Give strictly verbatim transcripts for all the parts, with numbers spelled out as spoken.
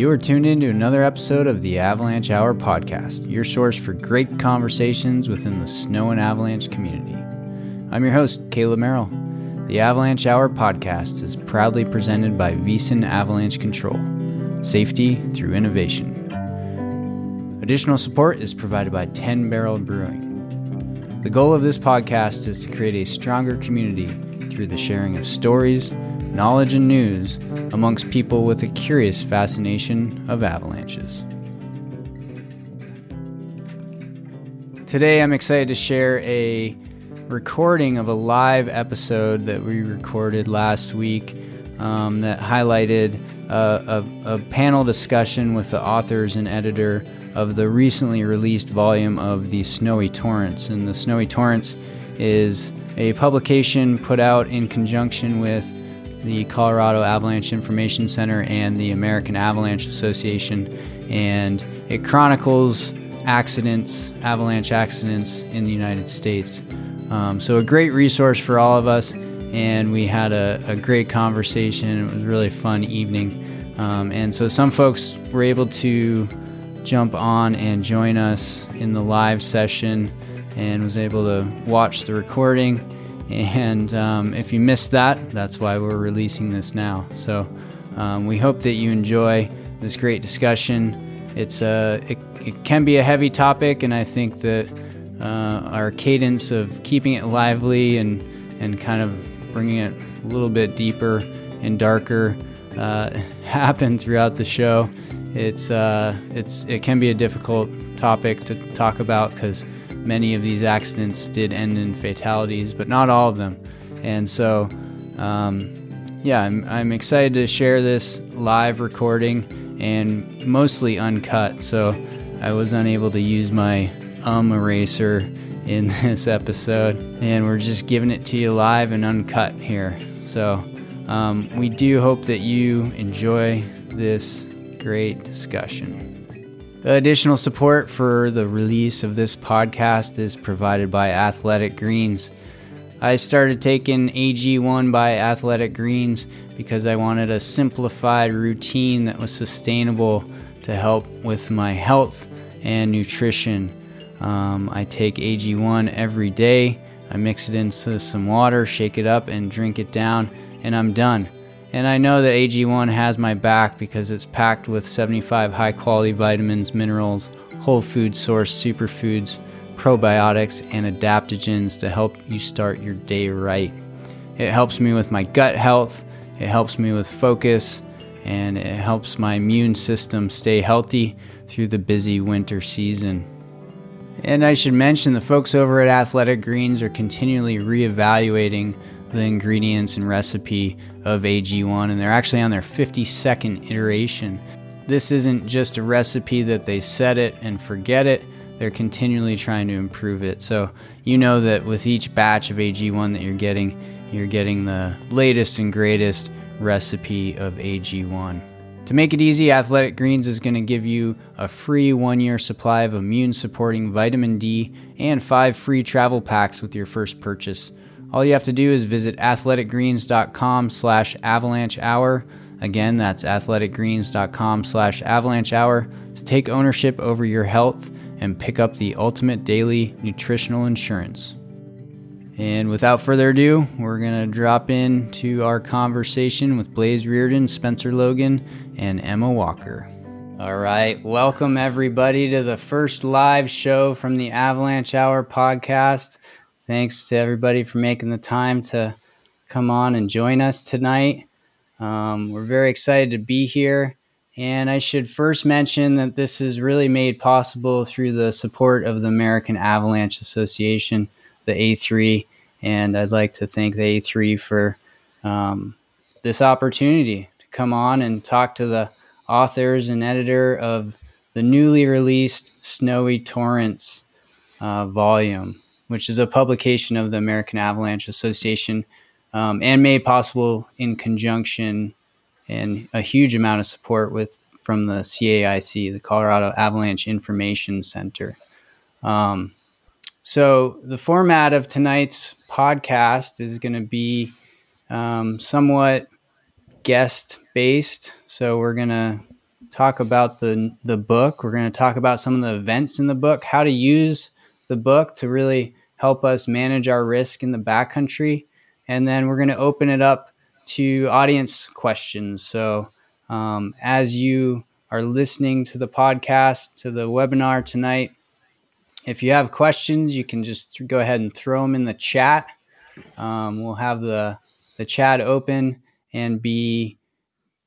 You are tuned in to another episode of the Avalanche Hour podcast, your source for great conversations within the snow and avalanche community. I'm your host, Caleb Merrill. The Avalanche Hour podcast is proudly presented by V S A N Avalanche Control, safety through innovation. Additional support is provided by ten barrel Brewing. The goal of this podcast is to create a stronger community through the sharing of stories, knowledge, and news amongst people with a curious fascination of avalanches. Today I'm excited to share a recording of a live episode that we recorded last week um, that highlighted a, a, a panel discussion with the authors and editor of the recently released volume of The Snowy Torrents. And The Snowy Torrents is a publication put out in conjunction with the Colorado Avalanche Information Center and the American Avalanche Association, and it chronicles accidents, avalanche accidents in the United States. Um, so a great resource for all of us, and we had a, a great conversation. It was a really fun evening. Um, and so some folks were able to jump on and join us in the live session and was able to watch the recording. And um, if you missed that, that's why we're releasing this now. So um, we hope that you enjoy this great discussion. It's a, it, it can be a heavy topic, and I think that uh, our cadence of keeping it lively and, and kind of bringing it a little bit deeper and darker uh, happened throughout the show. It's uh, it's it can be a difficult topic to talk about because many of these accidents did end in fatalities, but not all of them. And so, um, yeah, I'm, I'm excited to share this live recording, and mostly uncut. So I was unable to use my um eraser in this episode, and we're just giving it to you live and uncut here. So um, we do hope that you enjoy this great discussion. The additional support for the release of this podcast is provided by Athletic Greens. I started taking A G one by Athletic Greens because I wanted a simplified routine that was sustainable to help with my health and nutrition. Um, I take A G one every day. I mix it into some water, shake it up, and drink it down, and I'm done. And I know that A G one has my back because it's packed with seventy-five high-quality vitamins, minerals, whole food source superfoods, probiotics, and adaptogens to help you start your day right. It helps me with my gut health, it helps me with focus, and it helps my immune system stay healthy through the busy winter season. And I should mention the folks over at Athletic Greens are continually reevaluating the ingredients and recipe of A G one, and they're actually on their fifty-second iteration. This isn't just a recipe that they set it and forget it. They're continually trying to improve it. So you know that with each batch of A G one that you're getting, you're getting the latest and greatest recipe of A G one. To make it easy, Athletic Greens is going to give you a free one-year supply of immune-supporting vitamin D and five free travel packs with your first purchase. All you have to do is visit athleticgreens.com slash avalanche hour. Again, that's athleticgreens.com slash avalanche hour to take ownership over your health and pick up the ultimate daily nutritional insurance. And without further ado, we're going to drop into our conversation with Blase Reardon, Spencer Logan, and Emma Walker. All right. Welcome, everybody, to the first live show from the Avalanche Hour podcast. Thanks to everybody for making the time to come on and join us tonight. Um, we're very excited to be here. And I should first mention that this is really made possible through the support of the American Avalanche Association, the A three. And I'd like to thank the A three for um, this opportunity to come on and talk to the authors and editor of the newly released Snowy Torrents uh, volume, which is a publication of the American Avalanche Association um, and made possible in conjunction and a huge amount of support with from the C A I C, the Colorado Avalanche Information Center. Um, so the format of tonight's podcast is going to be um, somewhat guest-based. So we're going to talk about the the book. We're going to talk about some of the events in the book, how to use the book to really help us manage our risk in the backcountry. And then we're going to open it up to audience questions. So um, as you are listening to the podcast, to the webinar tonight, if you have questions, you can just th- go ahead and throw them in the chat. Um, we'll have the, the chat open and be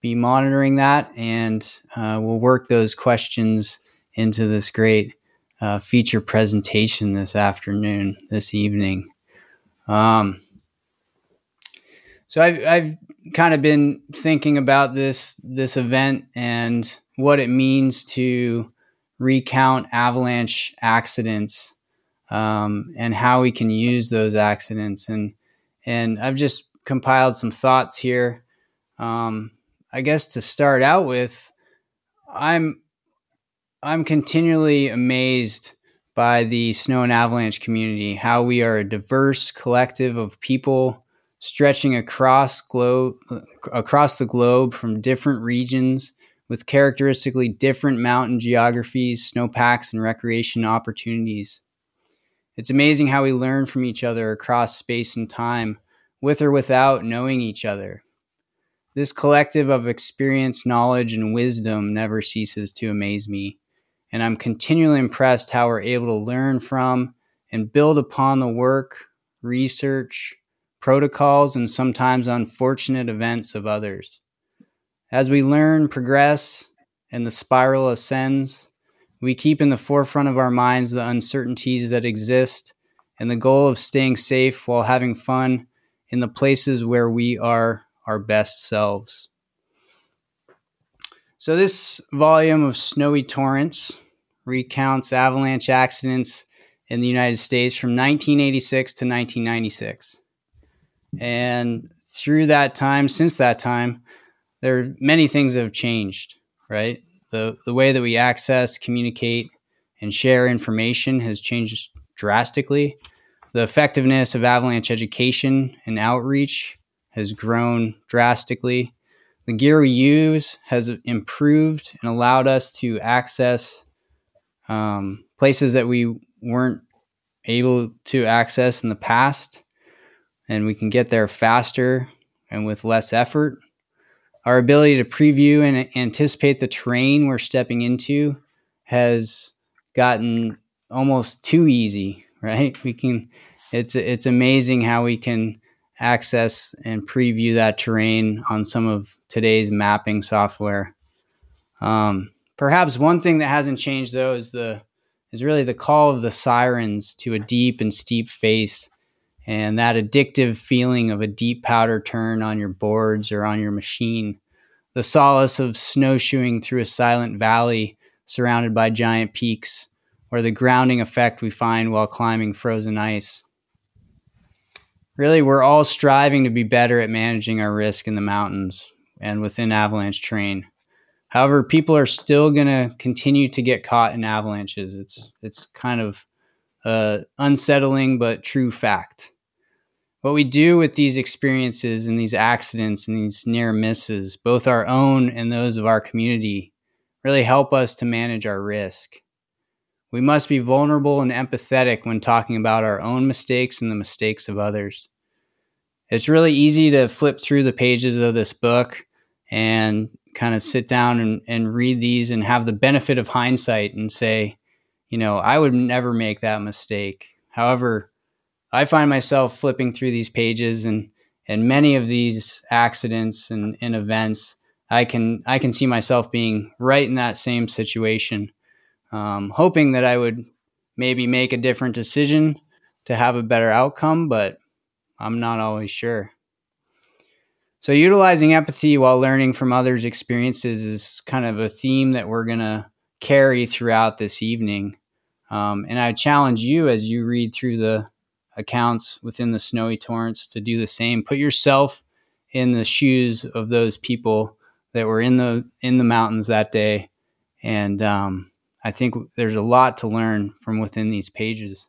be monitoring that, and uh, we'll work those questions into this great uh, feature presentation this afternoon, this evening. Um, so I've, I've kind of been thinking about this this event and what it means to recount avalanche accidents um, and how we can use those accidents. And and I've just compiled some thoughts here. Um, I guess to start out with, I'm I'm continually amazed by the snow and avalanche community, how we are a diverse collective of people stretching across globe across the globe from different regions with characteristically different mountain geographies, snowpacks, and recreation opportunities. It's amazing how we learn from each other across space and time, with or without knowing each other. This collective of experience, knowledge, and wisdom never ceases to amaze me, and I'm continually impressed how we're able to learn from and build upon the work, research, protocols, and sometimes unfortunate events of others. As we learn, progress, and the spiral ascends, we keep in the forefront of our minds the uncertainties that exist and the goal of staying safe while having fun in the places where we are our best selves. So this volume of Snowy Torrents recounts avalanche accidents in the United States from nineteen eighty-six to nineteen ninety-six. And through that time, since that time, there are many things that have changed, right? The, the way that we access, communicate, and share information has changed drastically. The effectiveness of avalanche education and outreach has grown drastically. The gear we use has improved and allowed us to access um, places that we weren't able to access in the past, and we can get there faster and with less effort. Our ability to preview and anticipate the terrain we're stepping into has gotten almost too easy. Right? We can, it's, it's amazing how we can access and preview that terrain on some of today's mapping software. Um, perhaps one thing that hasn't changed though is the, is really the call of the sirens to a deep and steep face, and that addictive feeling of a deep powder turn on your boards or on your machine, the solace of snowshoeing through a silent valley surrounded by giant peaks, or the grounding effect we find while climbing frozen ice. Really, we're all striving to be better at managing our risk in the mountains and within avalanche terrain. However, people are still going to continue to get caught in avalanches. It's it's kind of uh, unsettling but true fact. What we do with these experiences and these accidents and these near misses, both our own and those of our community, really help us to manage our risk. We must be vulnerable and empathetic when talking about our own mistakes and the mistakes of others. It's really easy to flip through the pages of this book and kind of sit down and, and read these and have the benefit of hindsight and say, you know, I would never make that mistake. However, I find myself flipping through these pages and, and many of these accidents and, and events, I can, I can see myself being right in that same situation. Um, hoping that I would maybe make a different decision to have a better outcome, but I'm not always sure. So utilizing empathy while learning from others' experiences is kind of a theme that we're going to carry throughout this evening. Um, and I challenge you as you read through the accounts within the Snowy Torrents to do the same. Put yourself in the shoes of those people that were in the, in the mountains that day. And, um, I think there's a lot to learn from within these pages.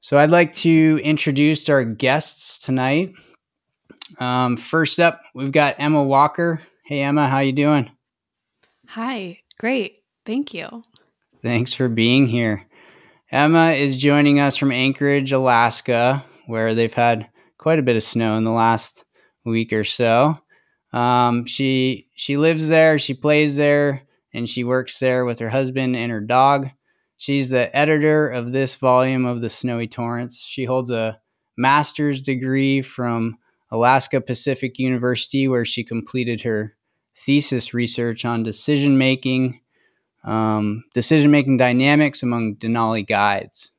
So I'd like to introduce our guests tonight. Um, first up, we've got Emma Walker. Hey, Emma, how you doing? Hi. Great. Thank you. Thanks for being here. Emma is joining us from Anchorage, Alaska, where they've had quite a bit of snow in the last week or so. Um, she she lives there, she plays there, and she works there with her husband and her dog. She's the editor of this volume of The Snowy Torrents. She holds a master's degree from Alaska Pacific University, where she completed her thesis research on decision-making, um, decision-making dynamics among Denali guides.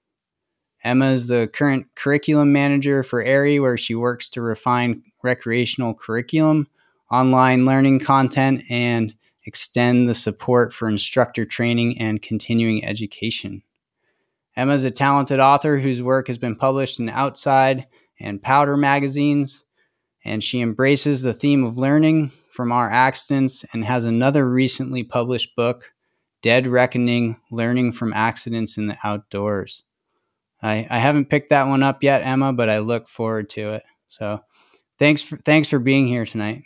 Emma is the current curriculum manager for Aerie, where she works to refine recreational curriculum, online learning content, and extend the support for instructor training and continuing education. Emma is a talented author whose work has been published in Outside and Powder magazines, and she embraces the theme of learning from our accidents and has another recently published book, Dead Reckoning, Learning from Accidents in the Outdoors. I, I haven't picked that one up yet, Emma, but I look forward to it. So thanks for, thanks for being here tonight.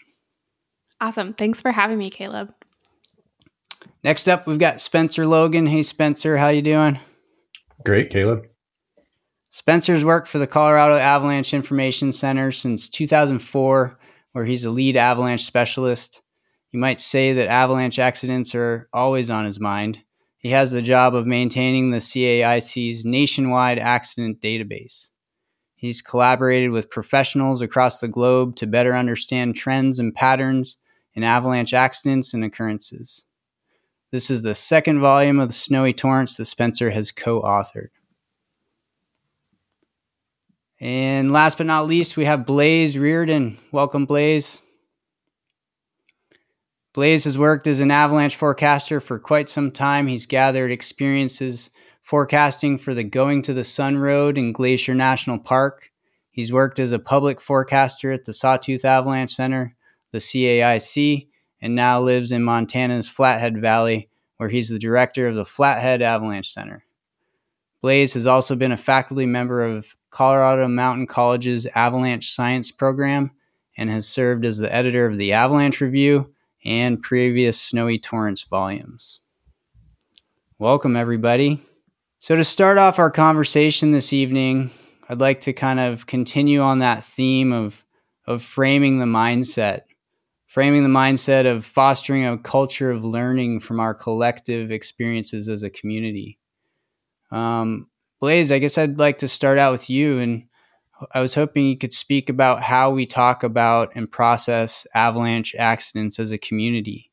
Awesome. Thanks for having me, Caleb. Next up, we've got Spencer Logan. Hey, Spencer, how you doing? Great, Caleb. Spencer's worked for the Colorado Avalanche Information Center since two thousand four, where he's a lead avalanche specialist. You might say that avalanche accidents are always on his mind. He has the job of maintaining the C A I C's nationwide accident database. He's collaborated with professionals across the globe to better understand trends and patterns in avalanche accidents and occurrences. This is the second volume of The Snowy Torrents that Spencer has co-authored. And last but not least, we have Blase Reardon. Welcome, Blase. Blase has worked as an avalanche forecaster for quite some time. He's gathered experiences forecasting for the Going to the Sun Road in Glacier National Park. He's worked as a public forecaster at the Sawtooth Avalanche Center, the C A I C, and now lives in Montana's Flathead Valley, where he's the director of the Flathead Avalanche Center. Blase has also been a faculty member of Colorado Mountain College's Avalanche Science Program and has served as the editor of the Avalanche Review and previous Snowy Torrents volumes. Welcome, everybody. So to start off our conversation this evening, I'd like to kind of continue on that theme of, of framing the mindset, framing the mindset of fostering a culture of learning from our collective experiences as a community. Um, Blase, I guess I'd like to start out with you, and I was hoping you could speak about how we talk about and process avalanche accidents as a community.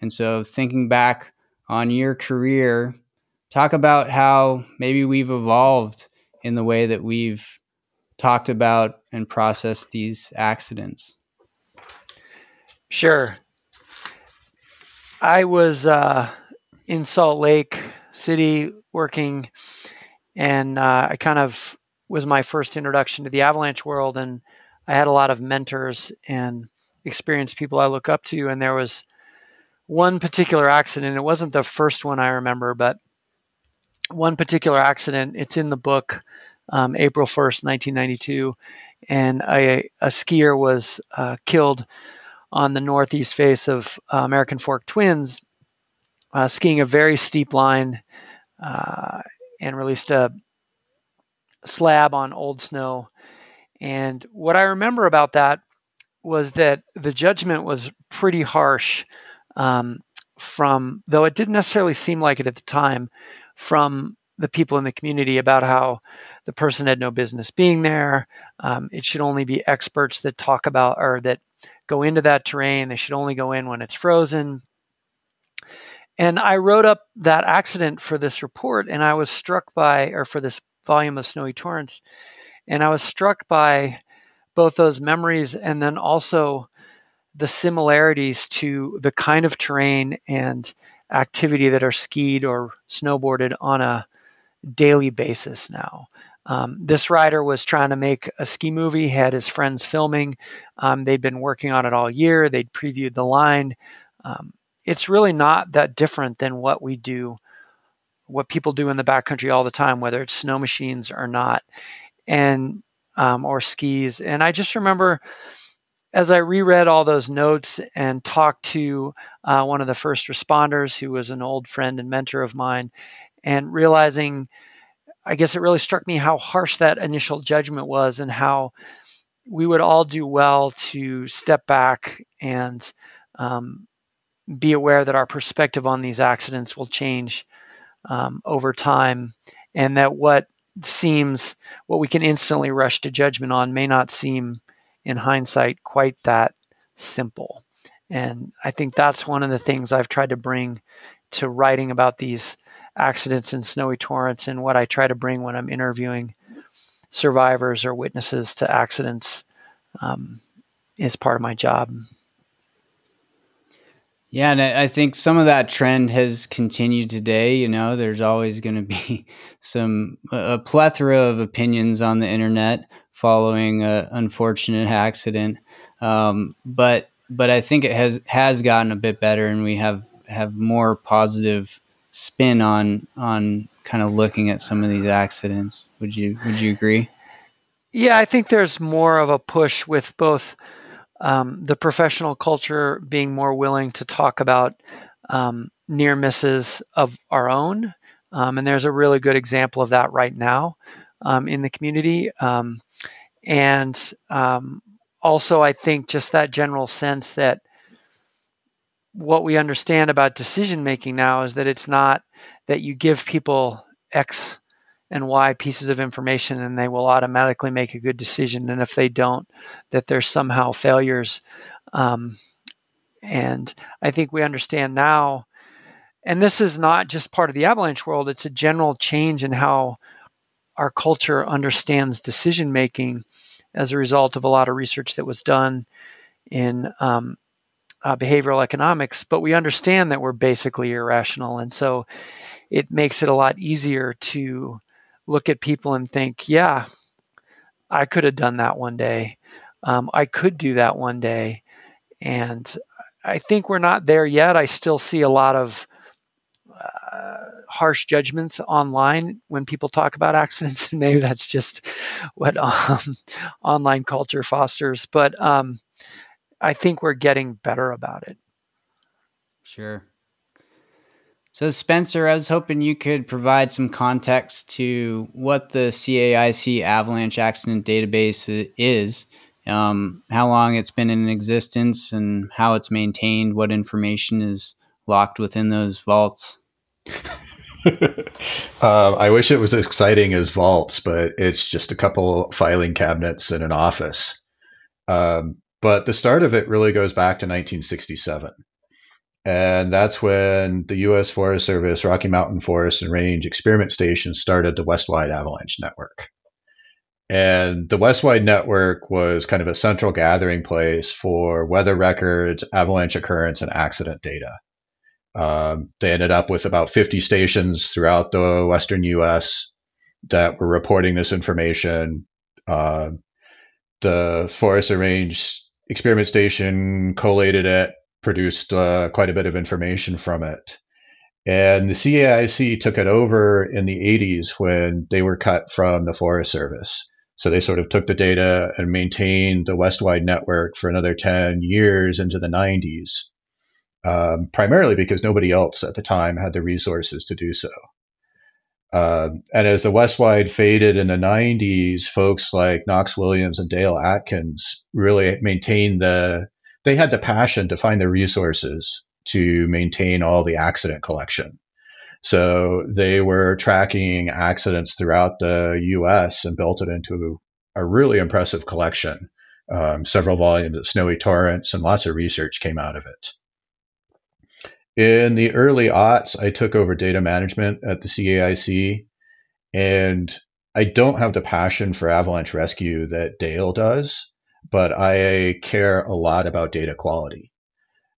And so thinking back on your career, talk about how maybe we've evolved in the way that we've talked about and processed these accidents. Sure. I was uh, in Salt Lake City working, and uh, I kind of was my first introduction to the avalanche world. And I had a lot of mentors and experienced people I look up to. And there was one particular accident. It wasn't the first one I remember, but one particular accident, it's in the book, um, April first, nineteen ninety-two. And I, a skier was uh, killed on the northeast face of uh, American Fork Twins, uh, skiing a very steep line uh, and released a slab on old snow. And what I remember about that was that the judgment was pretty harsh um, from, though it didn't necessarily seem like it at the time, from the people in the community about how the person had no business being there. Um, it should only be experts that talk about, or that go into that terrain. They should only go in when it's frozen. And I wrote up that accident for this report, and I was struck by, or for this volume of Snowy Torrents. And I was struck by both those memories and then also the similarities to the kind of terrain and activity that are skied or snowboarded on a daily basis now. Um, this rider was trying to make a ski movie, had his friends filming. Um, they'd been working on it all year. They'd previewed the line. Um, it's really not that different than what we do what people do in the backcountry all the time, whether it's snow machines or not, and um, or skis. And I just remember as I reread all those notes and talked to uh, one of the first responders who was an old friend and mentor of mine, and realizing, I guess it really struck me how harsh that initial judgment was and how we would all do well to step back and um, be aware that our perspective on these accidents will change um, over time, and that what seems, what we can instantly rush to judgment on may not seem in hindsight quite that simple. And I think that's one of the things I've tried to bring to writing about these accidents in snowy torrents, and what I try to bring when I'm interviewing survivors or witnesses to accidents um, is part of my job. Yeah, and I think some of that trend has continued today. You know, there's always going to be some a plethora of opinions on the internet following an unfortunate accident, um, but but I think it has has gotten a bit better, and we have have more positive spin on on kind of looking at some of these accidents. Would you would you agree? Yeah, I think there's more of a push with both. Um, the professional culture being more willing to talk about um, near misses of our own. Um, and there's a really good example of that right now um, in the community. Um, and um, also, I think just that general sense that what we understand about decision making now is that it's not that you give people X and Y pieces of information and they will automatically make a good decision. And if they don't, that they're somehow failures. Um, and I think we understand now, and this is not just part of the avalanche world, it's a general change in how our culture understands decision-making as a result of a lot of research that was done in um, uh, behavioral economics. But we understand that we're basically irrational. And so it makes it a lot easier to look at people and think, yeah, I could have done that one day. Um, I could do that one day. And I think we're not there yet. I still see a lot of uh, harsh judgments online when people talk about accidents. And maybe that's just what um, online culture fosters. But um, I think we're getting better about it. Sure. So Spencer, I was hoping you could provide some context to what the C A I C Avalanche Accident Database is, um, how long it's been in existence and how it's maintained, what information is locked within those vaults. um, I wish it was as exciting as vaults, but it's just a couple filing cabinets in an office. Um, but the start of it really goes back to nineteen sixty-seven. And that's when the U S Forest Service, Rocky Mountain Forest and Range Experiment Station started the Westwide Avalanche Network. And the Westwide Network was kind of a central gathering place for weather records, avalanche occurrence, and accident data. Um, they ended up with about fifty stations throughout the western U S that were reporting this information. Uh, the Forest and Range Experiment Station collated it, produced uh, quite a bit of information from it. And the C A I C took it over in the eighties when they were cut from the Forest Service. So they sort of took the data and maintained the Westwide Network for another ten years into the nineties, um, primarily because nobody else at the time had the resources to do so. Um, and as the Westwide faded in the nineties, folks like Knox Williams and Dale Atkins really maintained the They had the passion to find the resources to maintain all the accident collection. So they were tracking accidents throughout the U S and built it into a really impressive collection. Um, several volumes of Snowy Torrents and lots of research came out of it. In the early aughts, I took over data management at the C A I C, and I don't have the passion for avalanche rescue that Dale does, but I care a lot about data quality.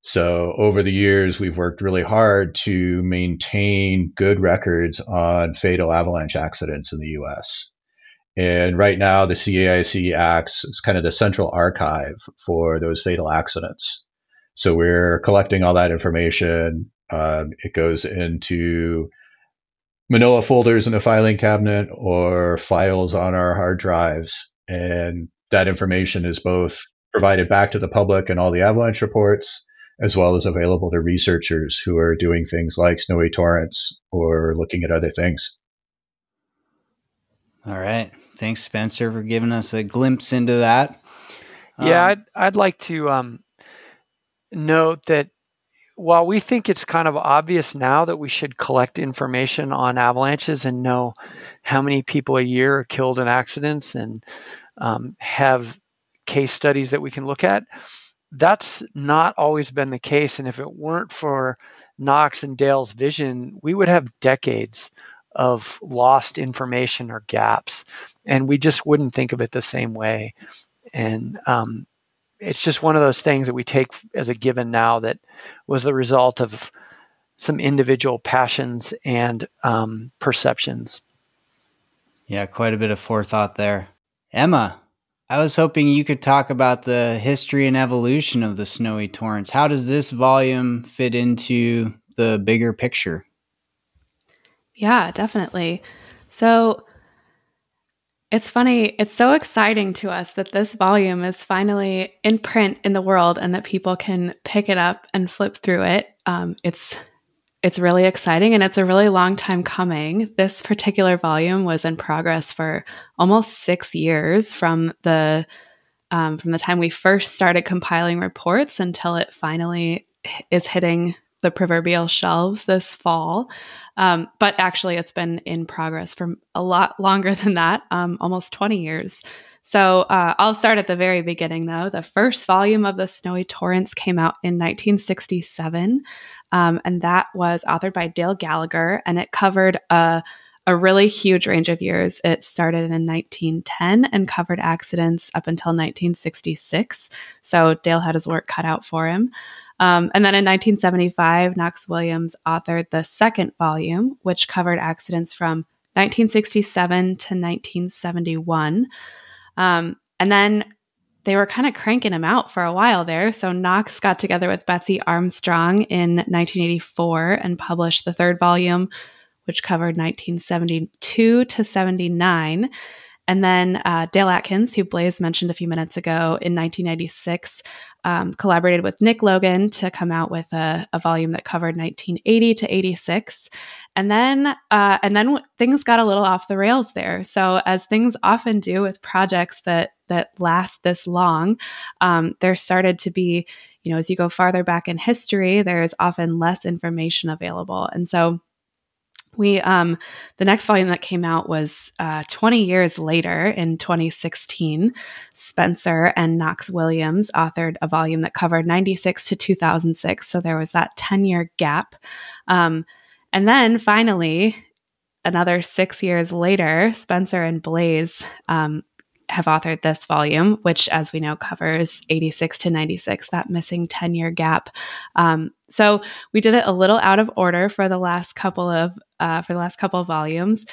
So over the years, we've worked really hard to maintain good records on fatal avalanche accidents in the U S. And right now, the C A I C acts as kind of the central archive for those fatal accidents. So we're collecting all that information. Um, it goes into manila folders in a filing cabinet or files on our hard drives. And that information is both provided back to the public in all the avalanche reports, as well as available to researchers who are doing things like snowy torrents or looking at other things. All right. Thanks, Spencer, for giving us a glimpse into that. Yeah, um, I'd, I'd like to um, note that while we think it's kind of obvious now that we should collect information on avalanches and know how many people a year are killed in accidents and um, have case studies that we can look at, that's not always been the case. And if it weren't for Knox and Dale's vision, we would have decades of lost information or gaps. And we just wouldn't think of it the same way. And um, it's just one of those things that we take as a given now that was the result of some individual passions and um, perceptions. Yeah, quite a bit of forethought there. Emma, I was hoping you could talk about the history and evolution of the Snowy Torrents. How does this volume fit into the bigger picture? Yeah, definitely. So it's funny. It's so exciting to us that this volume is finally in print in the world and that people can pick it up and flip through it. Um, it's it's really exciting, and it's a really long time coming. This particular volume was in progress for almost six years from the um, from the time we first started compiling reports until it finally is hitting the proverbial shelves this fall. Um, but actually, it's been in progress for a lot longer than that, um, almost twenty years. So uh, I'll start at the very beginning, though. The first volume of the Snowy Torrents came out in nineteen sixty-seven, um, and that was authored by Dale Gallagher, and it covered a, a really huge range of years. It started in nineteen ten and covered accidents up until nineteen sixty-six, so Dale had his work cut out for him. Um, and then in nineteen seventy-five, Knox Williams authored the second volume, which covered accidents from nineteen sixty-seven to nineteen seventy-one. Um, and then they were kind of cranking him out for a while there. So Knox got together with Betsy Armstrong in nineteen eighty-four and published the third volume, which covered nineteen seventy-two to seventy-nine. And then uh, Dale Atkins, who Blaze mentioned a few minutes ago, in nineteen ninety-six, um, collaborated with Nick Logan to come out with a, a volume that covered nineteen eighty to eighty-six. And then uh, and then w- things got a little off the rails there. So as things often do with projects that that last this long, um, there started to be, you know, as you go farther back in history, there is often less information available. And so We um the next volume that came out was uh, twenty years later in twenty sixteen. Spencer and Knox Williams authored a volume that covered ninety-six to two thousand six. So there was that ten-year gap, um, and then finally, another six years later, Spencer and Blaze um, have authored this volume, which, as we know, covers eighty-six to ninety-six. That missing ten-year gap. Um, so we did it a little out of order for the last couple of. Uh, for the last couple of volumes.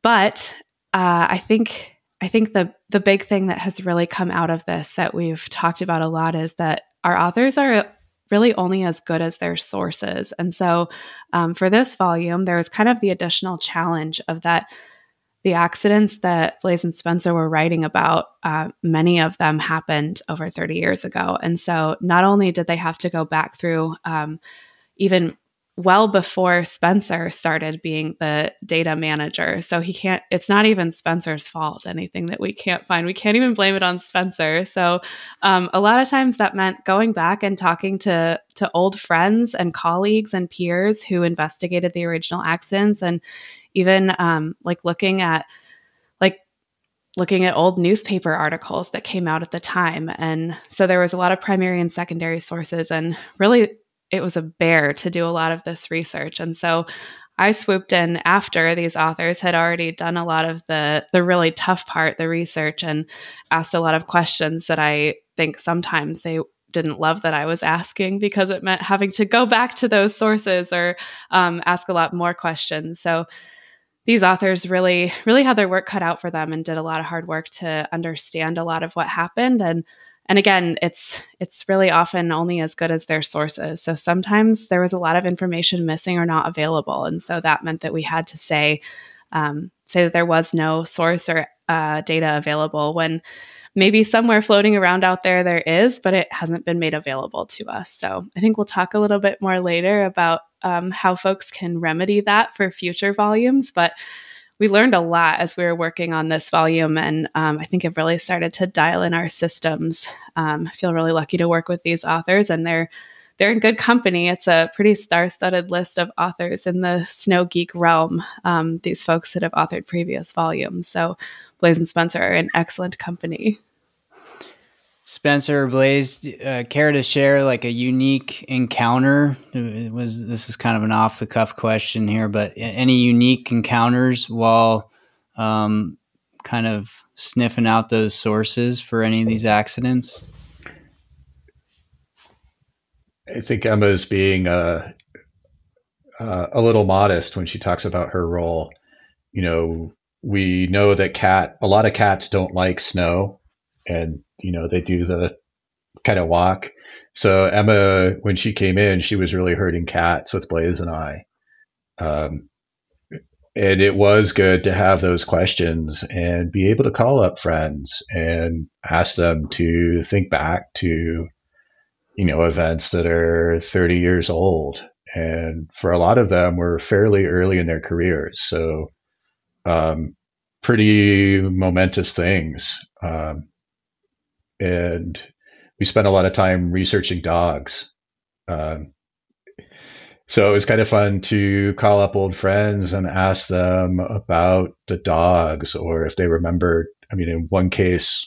But uh, I think I think the the big thing that has really come out of this that we've talked about a lot is that our authors are really only as good as their sources. And so um, for this volume, there was kind of the additional challenge of that the accidents that Blaze and Spencer were writing about, uh, many of them happened over thirty years ago. And so not only did they have to go back through um, even well before Spencer started being the data manager. So he can't, it's not even Spencer's fault, anything that we can't find. We can't even blame it on Spencer. So um, a lot of times that meant going back and talking to, to old friends and colleagues and peers who investigated the original accidents, and even um, like looking at looking at old newspaper articles that came out at the time. And so there was a lot of primary and secondary sources, and really it was a bear to do a lot of this research. And so I swooped in after these authors had already done a lot of the the really tough part, the research, and asked a lot of questions that I think sometimes they didn't love that I was asking, because it meant having to go back to those sources or um, ask a lot more questions. So these authors really, really had their work cut out for them and did a lot of hard work to understand a lot of what happened. And And again, it's it's really often only as good as their sources. So sometimes there was a lot of information missing or not available. And so that meant that we had to say, um, say there was no source or uh, data available when maybe somewhere floating around out there, there is, but it hasn't been made available to us. So I think we'll talk a little bit more later about um, how folks can remedy that for future volumes. But we learned a lot as we were working on this volume, and um, I think I've really started to dial in our systems. Um, I feel really lucky to work with these authors, and they're they're in good company. It's a pretty star-studded list of authors in the snow geek realm, um, these folks that have authored previous volumes. So Blase and Spencer are in excellent company. Spencer, Blase, uh, care to share like a unique encounter? It was this is kind of an off-the-cuff question here, but any unique encounters while um, kind of sniffing out those sources for any of these accidents? I think Emma's being uh, uh, a little modest when she talks about her role. You know, we know that cat, a lot of cats don't like snow, and you know, they do the kind of walk. So Emma, when she came in, she was really herding cats with Blase and I. Um, and it was good to have those questions and be able to call up friends and ask them to think back to, you know, events that are thirty years old. And for a lot of them, we're fairly early in their careers. So um, pretty momentous things. Um, And we spent a lot of time researching dogs. Um, so it was kind of fun to call up old friends and ask them about the dogs, or if they remembered. I mean, in one case,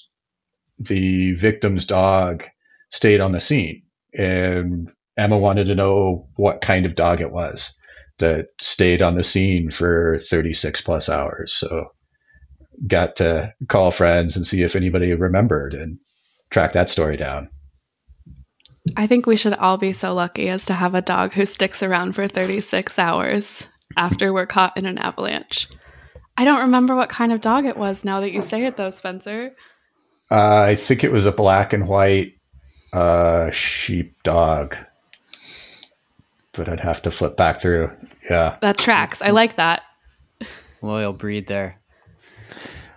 the victim's dog stayed on the scene, and Emma wanted to know what kind of dog it was that stayed on the scene for thirty-six plus hours. So got to call friends and see if anybody remembered and track that story down. I think we should all be so lucky as to have a dog who sticks around for thirty-six hours after we're caught in an avalanche. I don't remember what kind of dog it was now that you say it, though, Spencer. Uh, I think it was a black and white uh, sheep dog, but I'd have to flip back through. Yeah, that tracks. I like that. Loyal breed there.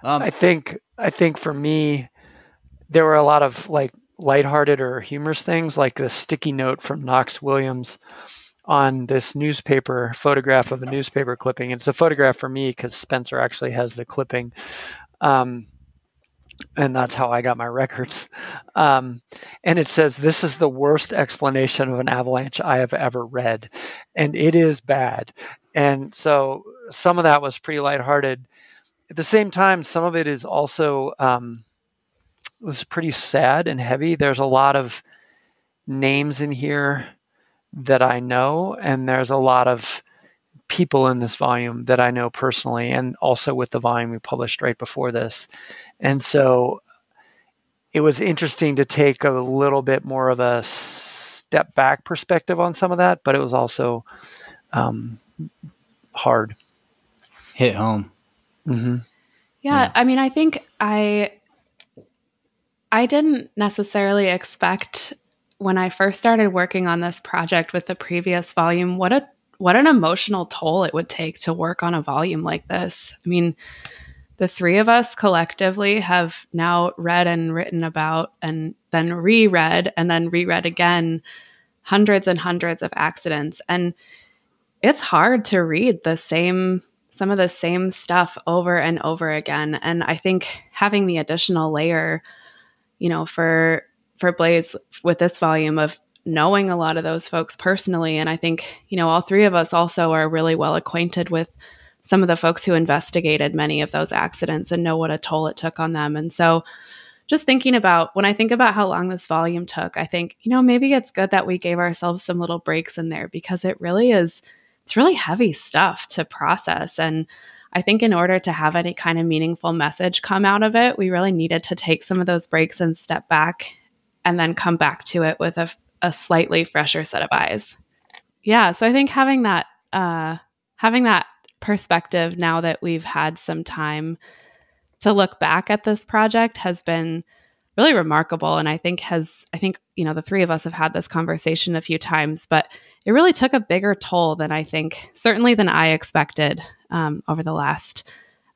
Um, I think. I think for me, there were a lot of like lighthearted or humorous things, like the sticky note from Knox Williams on this newspaper photograph of a newspaper clipping. It's a photograph for me because Spencer actually has the clipping. Um, and that's how I got my records. Um, and it says, "This is the worst explanation of an avalanche I have ever read." And it is bad. And so some of that was pretty lighthearted. At the same time, some of it is also, um, It was pretty sad and heavy. There's a lot of names in here that I know, and there's a lot of people in this volume that I know personally, and also with the volume we published right before this. And so it was interesting to take a little bit more of a step back perspective on some of that, but it was also um, hard. Hit home. Mm-hmm. Yeah, yeah. I mean, I think I... I didn't necessarily expect when I first started working on this project with the previous volume, what a what an emotional toll it would take to work on a volume like this. I mean, the three of us collectively have now read and written about and then reread and then reread again hundreds and hundreds of accidents. And it's hard to read the same some of the same stuff over and over again. And I think having the additional layer, you know, for for Blase with this volume, of knowing a lot of those folks personally. And I think, you know, all three of us also are really well acquainted with some of the folks who investigated many of those accidents and know what a toll it took on them. And so just thinking about, when I think about how long this volume took, I think, you know, maybe it's good that we gave ourselves some little breaks in there, because it really is, it's really heavy stuff to process. And I think in order to have any kind of meaningful message come out of it, we really needed to take some of those breaks and step back, and then come back to it with a, a slightly fresher set of eyes. Yeah, so I think having that uh, having that perspective now that we've had some time to look back at this project has been really remarkable, and I think has I think you know the three of us have had this conversation a few times, but it really took a bigger toll than I think certainly than I expected um, over the last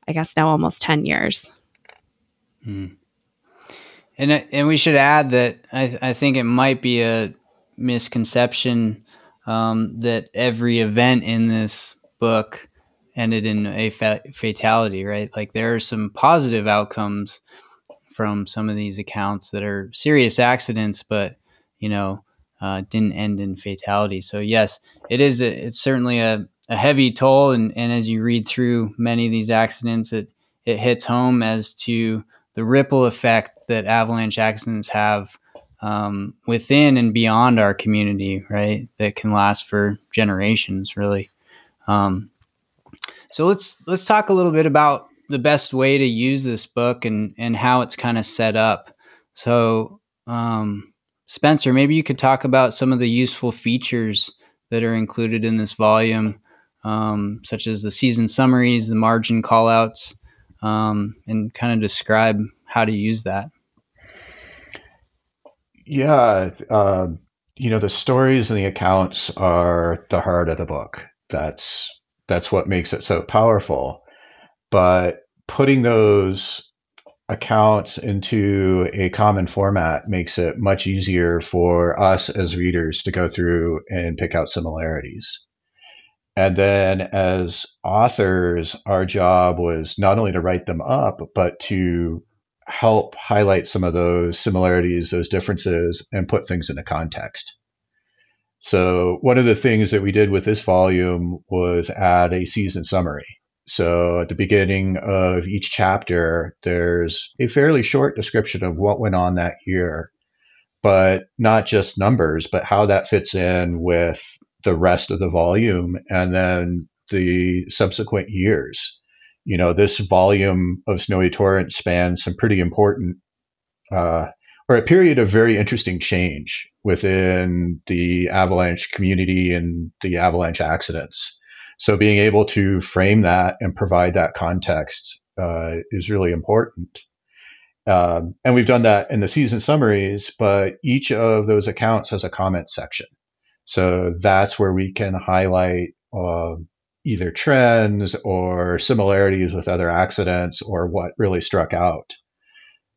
I guess now almost ten years. Mm. And and we should add that I, I think it might be a misconception um, that every event in this book ended in a fa- fatality, right? Like there are some positive outcomes from some of these accounts that are serious accidents, but you know, uh, didn't end in fatality. So yes, it is. A, it's certainly a, a heavy toll. And, and as you read through many of these accidents, it, it hits home as to the ripple effect that avalanche accidents have um, within and beyond our community, right? That can last for generations, really. Um, so let's, let's talk a little bit about the best way to use this book and, and how it's kind of set up. So, um, Spencer, maybe you could talk about some of the useful features that are included in this volume, um, such as the season summaries, the margin callouts, um, and kind of describe how to use that. Yeah. Uh, you know, the stories and the accounts are the heart of the book. That's, that's what makes it so powerful. But putting those accounts into a common format makes it much easier for us as readers to go through and pick out similarities. And then as authors, our job was not only to write them up, but to help highlight some of those similarities, those differences, and put things into context. So one of the things that we did with this volume was add a season summary. So at the beginning of each chapter, there's a fairly short description of what went on that year, but not just numbers, but how that fits in with the rest of the volume and then the subsequent years. You know, this volume of Snowy Torrents spans some pretty important, uh, or a period of very interesting change within the avalanche community and the avalanche accidents. So being able to frame that and provide that context uh, is really important. Um, and we've done that in the season summaries, but each of those accounts has a comment section. So that's where we can highlight uh, either trends or similarities with other accidents or what really struck out.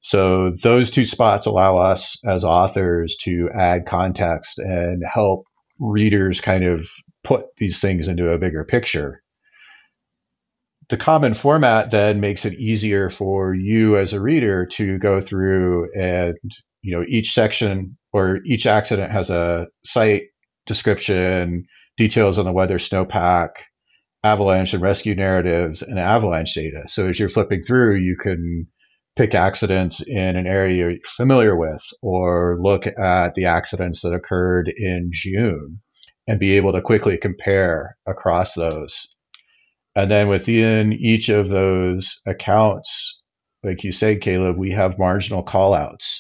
So those two spots allow us as authors to add context and help readers kind of put these things into a bigger picture. The common format then makes it easier for you as a reader to go through and, you know, each section or each accident has a site description, details on the weather, snowpack, avalanche and rescue narratives, and avalanche data. So as you're flipping through, you can pick accidents in an area you're familiar with or look at the accidents that occurred in June and be able to quickly compare across those. And then within each of those accounts, like you said, Caleb, we have marginal callouts.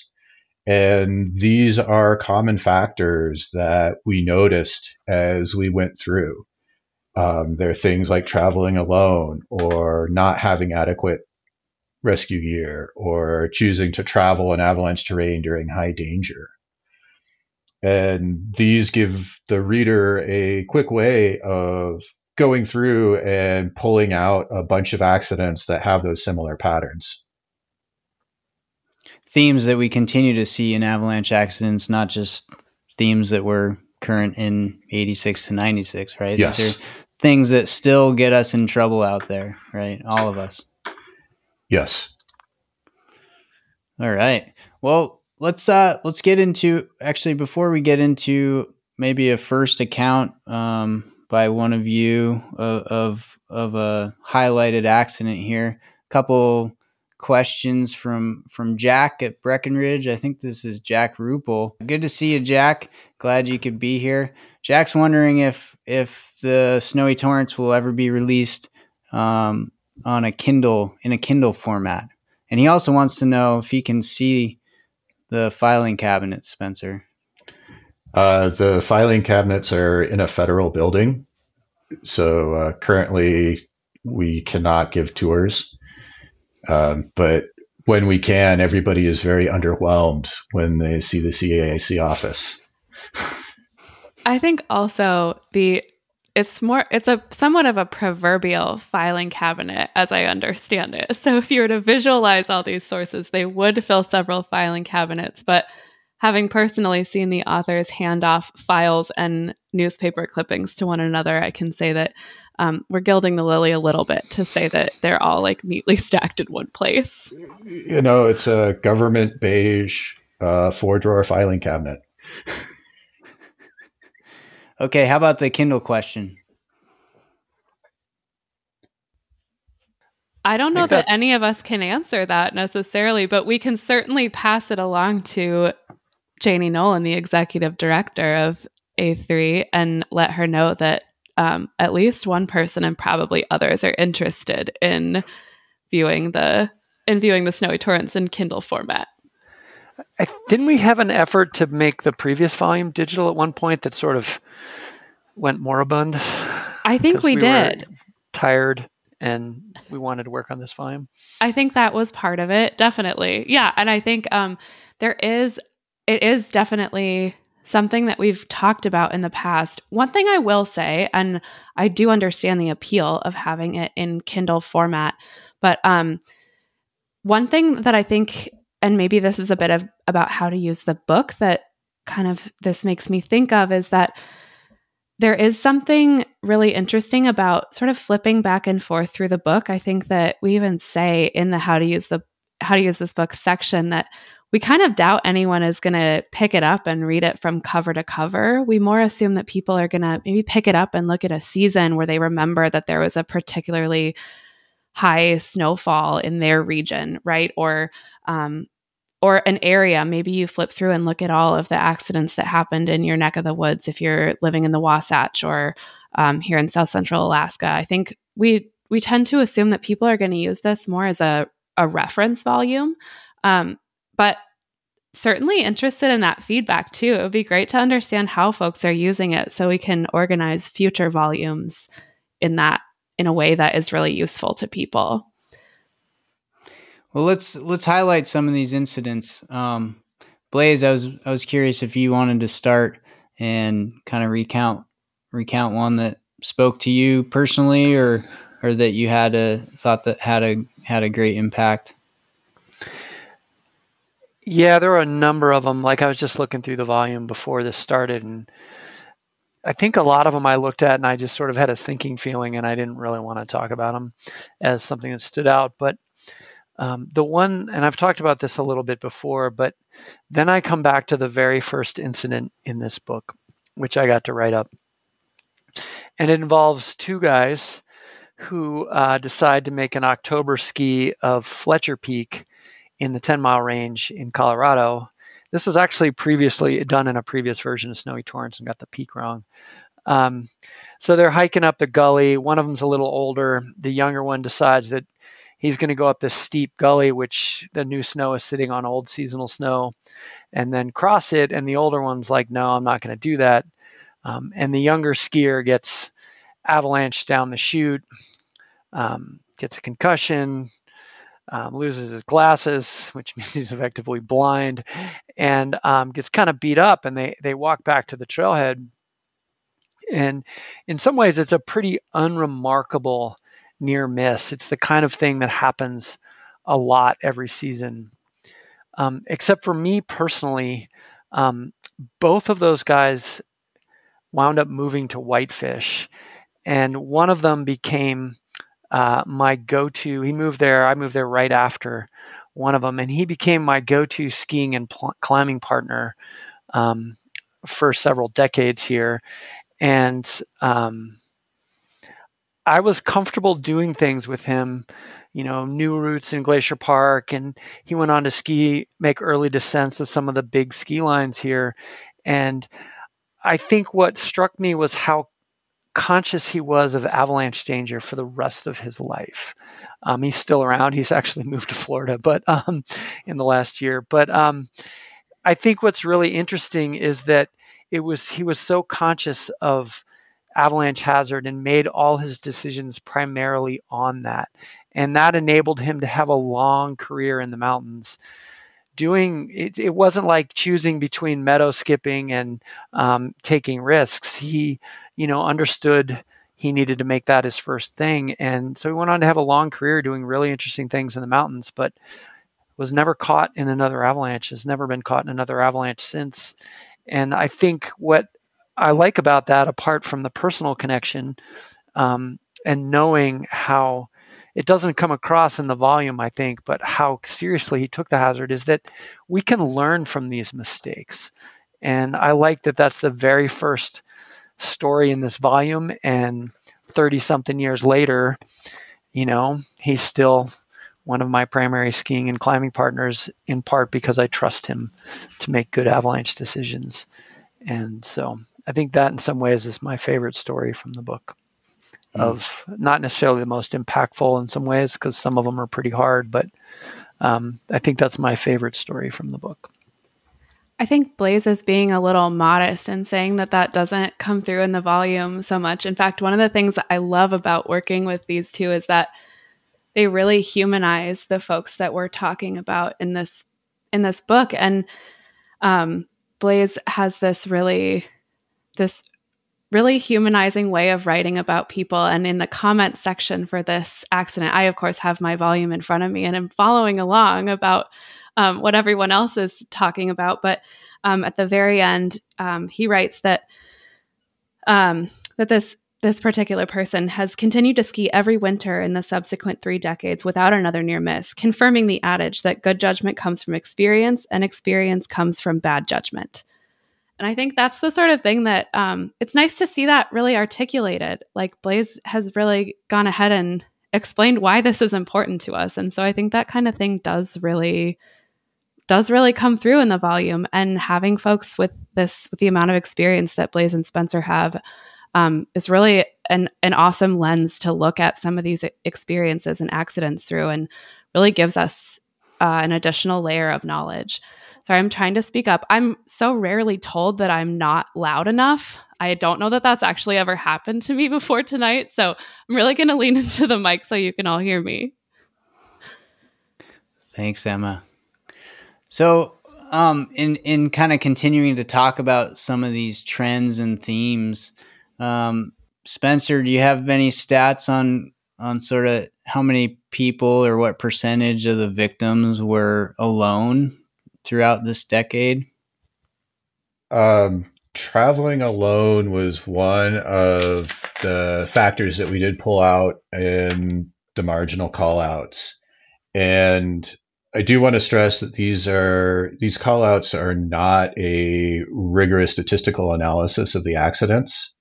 And these are common factors that we noticed as we went through. Um, there are things like traveling alone or not having adequate rescue gear or choosing to travel in avalanche terrain during high danger. And these give the reader a quick way of going through and pulling out a bunch of accidents that have those similar patterns. Themes that we continue to see in avalanche accidents, not just themes that were current in eighty-six to ninety-six, right? Yes. These are things that still get us in trouble out there, right? All of us. Yes. All right. Well, Let's uh let's get into actually before we get into maybe a first account um, by one of you of, of of a highlighted accident here. A couple questions from from Jack at Breckenridge. I think this is Jack Rupel. Good to see you, Jack. Glad you could be here. Jack's wondering if if the Snowy Torrents will ever be released um, on a Kindle in a Kindle format, and he also wants to know if he can see the filing cabinets, Spencer. Uh, the filing cabinets are in a federal building. So uh, currently we cannot give tours. Um, but when we can, everybody is very underwhelmed when they see the C A A C office. I think also the It's more, it's a somewhat of a proverbial filing cabinet, as I understand it. So if you were to visualize all these sources, they would fill several filing cabinets. But having personally seen the authors hand off files and newspaper clippings to one another, I can say that um, we're gilding the lily a little bit to say that they're all like neatly stacked in one place. You know, it's a government beige uh, four drawer filing cabinet. Okay, how about the Kindle question? I don't know I that any of us can answer that necessarily, but we can certainly pass it along to Janie Nolan, the executive director of A three, and let her know that um, at least one person and probably others are interested in viewing the in viewing the Snowy Torrents in Kindle format. I, didn't we have an effort to make the previous volume digital at one point that sort of went moribund? I think we, we did. Were tired, and we wanted to work on this volume. I think that was part of it, definitely. Yeah, and I think um, there is it is definitely something that we've talked about in the past. One thing I will say, and I do understand the appeal of having it in Kindle format, but um, one thing that I think, and maybe this is a bit of about how to use the book that kind of this makes me think of, is that there is something really interesting about sort of flipping back and forth through the book. I think that we even say in the how to use the how to use this book section that we kind of doubt anyone is going to pick it up and read it from cover to cover. We more assume that people are going to maybe pick it up and look at a season where they remember that there was a particularly high snowfall in their region, right? Or, um, or an area. Maybe you flip through and look at all of the accidents that happened in your neck of the woods if you're living in the Wasatch or um, here in South Central Alaska. I think we we tend to assume that people are going to use this more as a a reference volume, um, but certainly interested in that feedback too. It would be great to understand how folks are using it so we can organize future volumes in that. in a way that is really useful to people. Well, let's let's highlight some of these incidents. Um, Blase, I was I was curious if you wanted to start and kind of recount recount one that spoke to you personally, or or that you had a thought that had a had a great impact. Yeah, there were a number of them. Like I was just looking through the volume before this started, and I think a lot of them I looked at and I just sort of had a sinking feeling, and I didn't really want to talk about them as something that stood out. But um, the one, and I've talked about this a little bit before, but then I come back to the very first incident in this book, which I got to write up. And it involves two guys who uh, decide to make an October ski of Fletcher Peak in the ten mile range in Colorado. This was actually previously done in a previous version of Snowy Torrents and got the peak wrong. Um, so they're hiking up the gully. One of them's a little older. The younger one decides that he's going to go up this steep gully, which the new snow is sitting on old seasonal snow, and then cross it. And the older one's like, no, I'm not going to do that. Um, and the younger skier gets avalanched down the chute, um, gets a concussion, Um, loses his glasses, which means he's effectively blind, and um, gets kind of beat up, and they, they walk back to the trailhead. And in some ways, it's a pretty unremarkable near miss. It's the kind of thing that happens a lot every season. Um, except for me personally, um, both of those guys wound up moving to whitefish, and one of them became Uh, my go-to. He moved there. I moved there right after one of them, and he became my go-to skiing and pl- climbing partner um, for several decades here. And um, I was comfortable doing things with him, you know, new routes in Glacier Park, and he went on to ski, make early descents of some of the big ski lines here. And I think what struck me was how conscious he was of avalanche danger for the rest of his life. Um, he's still around. He's actually moved to Florida, but um, in the last year. But um, I think what's really interesting is that it was he was so conscious of avalanche hazard and made all his decisions primarily on that, and that enabled him to have a long career in the mountains, doing it, it wasn't like choosing between meadow skipping and um, taking risks. He, you know, understood he needed to make that his first thing. And so he went on to have a long career doing really interesting things in the mountains, but was never caught in another avalanche, has never been caught in another avalanche since. And I think what I like about that, apart from the personal connection um, and knowing how it doesn't come across in the volume, I think, but how seriously he took the hazard, is that we can learn from these mistakes. And I like that that's the very first story in this volume, and thirty something years later, you know, he's still one of my primary skiing and climbing partners, in part because I trust him to make good avalanche decisions. And so I think that in some ways is my favorite story from the book, mm. of not necessarily the most impactful in some ways, because some of them are pretty hard, but um, I think that's my favorite story from the book. I think Blase is being a little modest and saying that that doesn't come through in the volume so much. In fact, one of the things that I love about working with these two is that they really humanize the folks that we're talking about in this in this book. And um, Blase has this really this really humanizing way of writing about people. And in the comment section for this accident, I, of course, have my volume in front of me and I'm following along about Um, what everyone else is talking about. But um, at the very end, um, he writes that um, that this this particular person has continued to ski every winter in the subsequent three decades without another near miss, confirming the adage that good judgment comes from experience and experience comes from bad judgment. And I think that's the sort of thing that um, it's nice to see that really articulated. Like Blase has really gone ahead and explained why this is important to us. And so I think that kind of thing does really... does really come through in the volume, and having folks with this, with the amount of experience that Blase and Spencer have um, is really an, an awesome lens to look at some of these experiences and accidents through, and really gives us uh, an additional layer of knowledge. Sorry, I'm trying to speak up. I'm so rarely told that I'm not loud enough. I don't know that that's actually ever happened to me before tonight. So I'm really going to lean into the mic so you can all hear me. Thanks, Emma. So um, in, in kind of continuing to talk about some of these trends and themes, um, Spencer, do you have any stats on on sort of how many people or what percentage of the victims were alone throughout this decade? Um, traveling alone was one of the factors that we did pull out in the marginal call-outs. And I do want to stress that these are these callouts are not a rigorous statistical analysis of the accidents.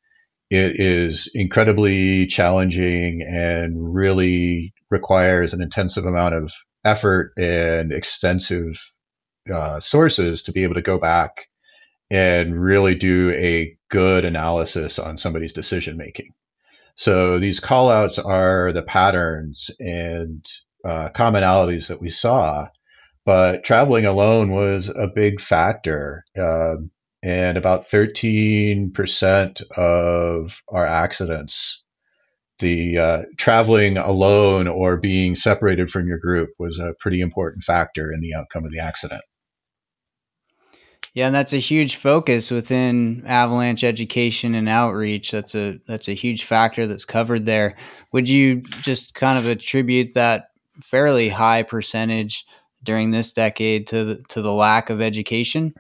It is incredibly challenging and really requires an intensive amount of effort and extensive uh, sources to be able to go back and really do a good analysis on somebody's decision making. So these callouts are the patterns and Uh, commonalities that we saw, but traveling alone was a big factor. Um, and about thirteen percent of our accidents, the uh, traveling alone or being separated from your group was a pretty important factor in the outcome of the accident. Yeah, and that's a huge focus within avalanche education and outreach. That's a that's a huge factor that's covered there. Would you just kind of attribute that fairly high percentage during this decade to the, to the lack of education?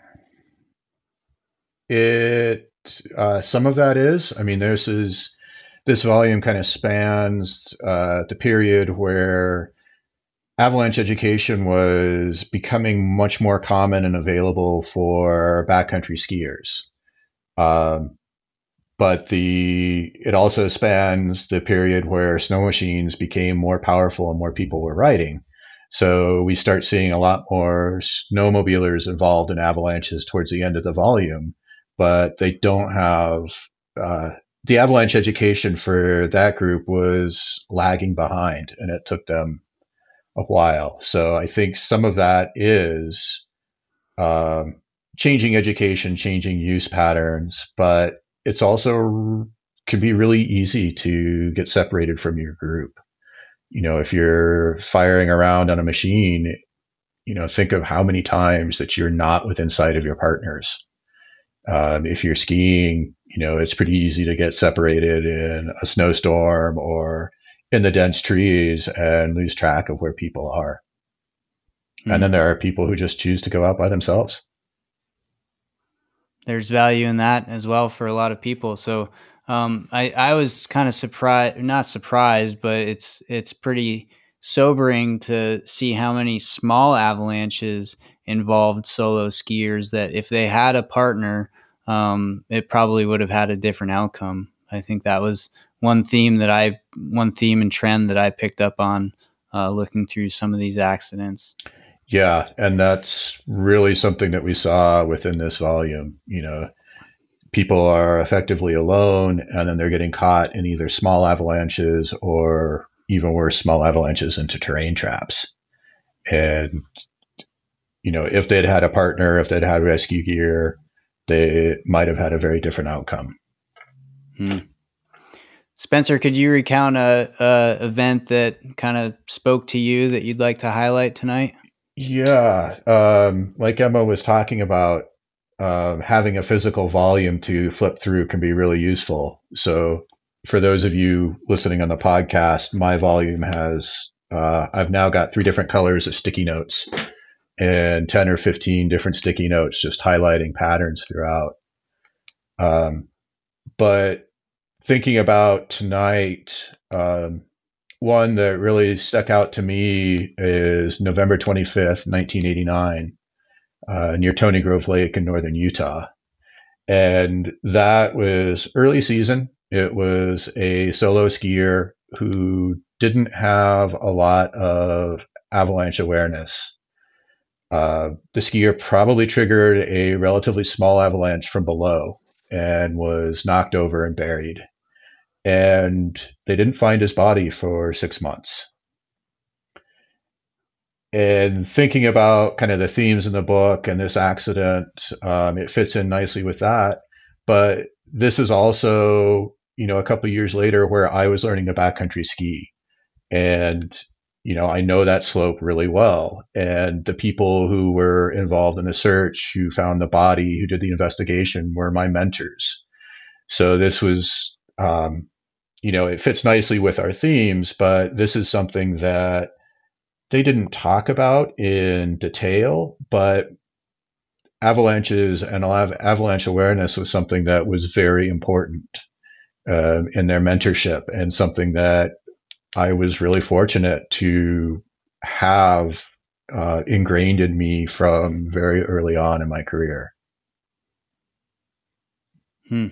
It uh, some of that is. I mean, this is this volume kind of spans uh, the period where avalanche education was becoming much more common and available for backcountry skiers. Um, But the it also spans the period where snow machines became more powerful and more people were riding. So we start seeing a lot more snowmobilers involved in avalanches towards the end of the volume, but they don't have uh, the avalanche education for that group was lagging behind, and it took them a while. So I think some of that is um, changing education, changing use patterns, but it's also can be really easy to get separated from your group. You know, if you're firing around on a machine, you know, think of how many times that you're not within sight of your partners. Um, if you're skiing, you know, it's pretty easy to get separated in a snowstorm or in the dense trees and lose track of where people are. Mm-hmm. And then there are people who just choose to go out by themselves. There's value in that as well for a lot of people. So um, I, I was kind of surprised, not surprised, but it's it's pretty sobering to see how many small avalanches involved solo skiers that if they had a partner, um, it probably would have had a different outcome. I think that was one theme that I, one theme and trend that I picked up on uh, looking through some of these accidents. Yeah. And that's really something that we saw within this volume. You know, people are effectively alone, and then they're getting caught in either small avalanches or even worse, small avalanches into terrain traps. And, you know, if they'd had a partner, if they'd had rescue gear, they might have had a very different outcome. Hmm. Spencer, could you recount a, a event that kind of spoke to you that you'd like to highlight tonight? Yeah. Um, like Emma was talking about, um, having a physical volume to flip through can be really useful. So for those of you listening on the podcast, my volume has, uh, I've now got three different colors of sticky notes and ten or fifteen different sticky notes, just highlighting patterns throughout. Um, but thinking about tonight, um, one that really stuck out to me is November twenty-fifth, nineteen eighty-nine, uh, near Tony Grove Lake in northern Utah. And that was early season. It was a solo skier who didn't have a lot of avalanche awareness. Uh, the skier probably triggered a relatively small avalanche from below and was knocked over and buried. And they didn't find his body for six months. And thinking about kind of the themes in the book and this accident, um, it fits in nicely with that. But this is also, you know, a couple of years later where I was learning to backcountry ski. And, you know, I know that slope really well. And the people who were involved in the search, who found the body, who did the investigation, were my mentors. So this was... Um, you know, it fits nicely with our themes, but this is something that they didn't talk about in detail, but avalanches and avalanche awareness was something that was very important um, in their mentorship, and something that I was really fortunate to have uh, ingrained in me from very early on in my career. Hmm.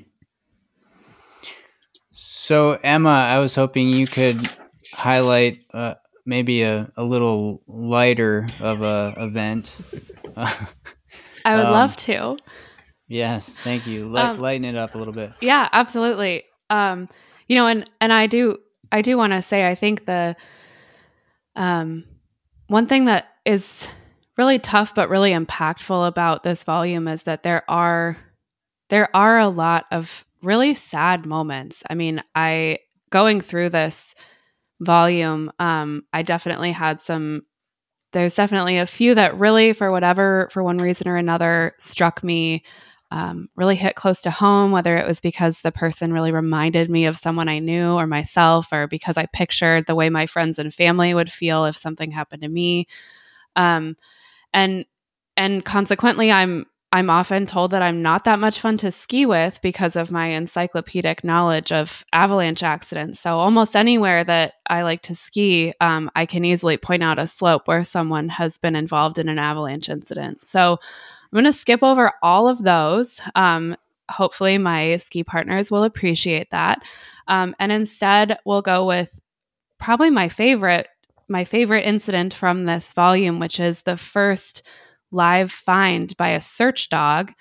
So, Emma, I was hoping you could highlight uh, maybe a, a little lighter of a event. I would um, love to. Yes, thank you. Light, um, lighten it up a little bit. Yeah, absolutely. Um, you know, and, and I do I do want to say I think the um one thing that is really tough but really impactful about this volume is that there are there are a lot of really sad moments. I mean, I going through this volume, um, I definitely had some, there's definitely a few that really, for whatever, for one reason or another, struck me, um, really hit close to home, whether it was because the person really reminded me of someone I knew or myself, or because I pictured the way my friends and family would feel if something happened to me. Um, and, and consequently, I'm, I'm often told that I'm not that much fun to ski with because of my encyclopedic knowledge of avalanche accidents. So almost anywhere that I like to ski, um, I can easily point out a slope where someone has been involved in an avalanche incident. So I'm going to skip over all of those. Um, hopefully my ski partners will appreciate that. Um, and instead we'll go with probably my favorite, my favorite incident from this volume, which is the first live find by a search dog.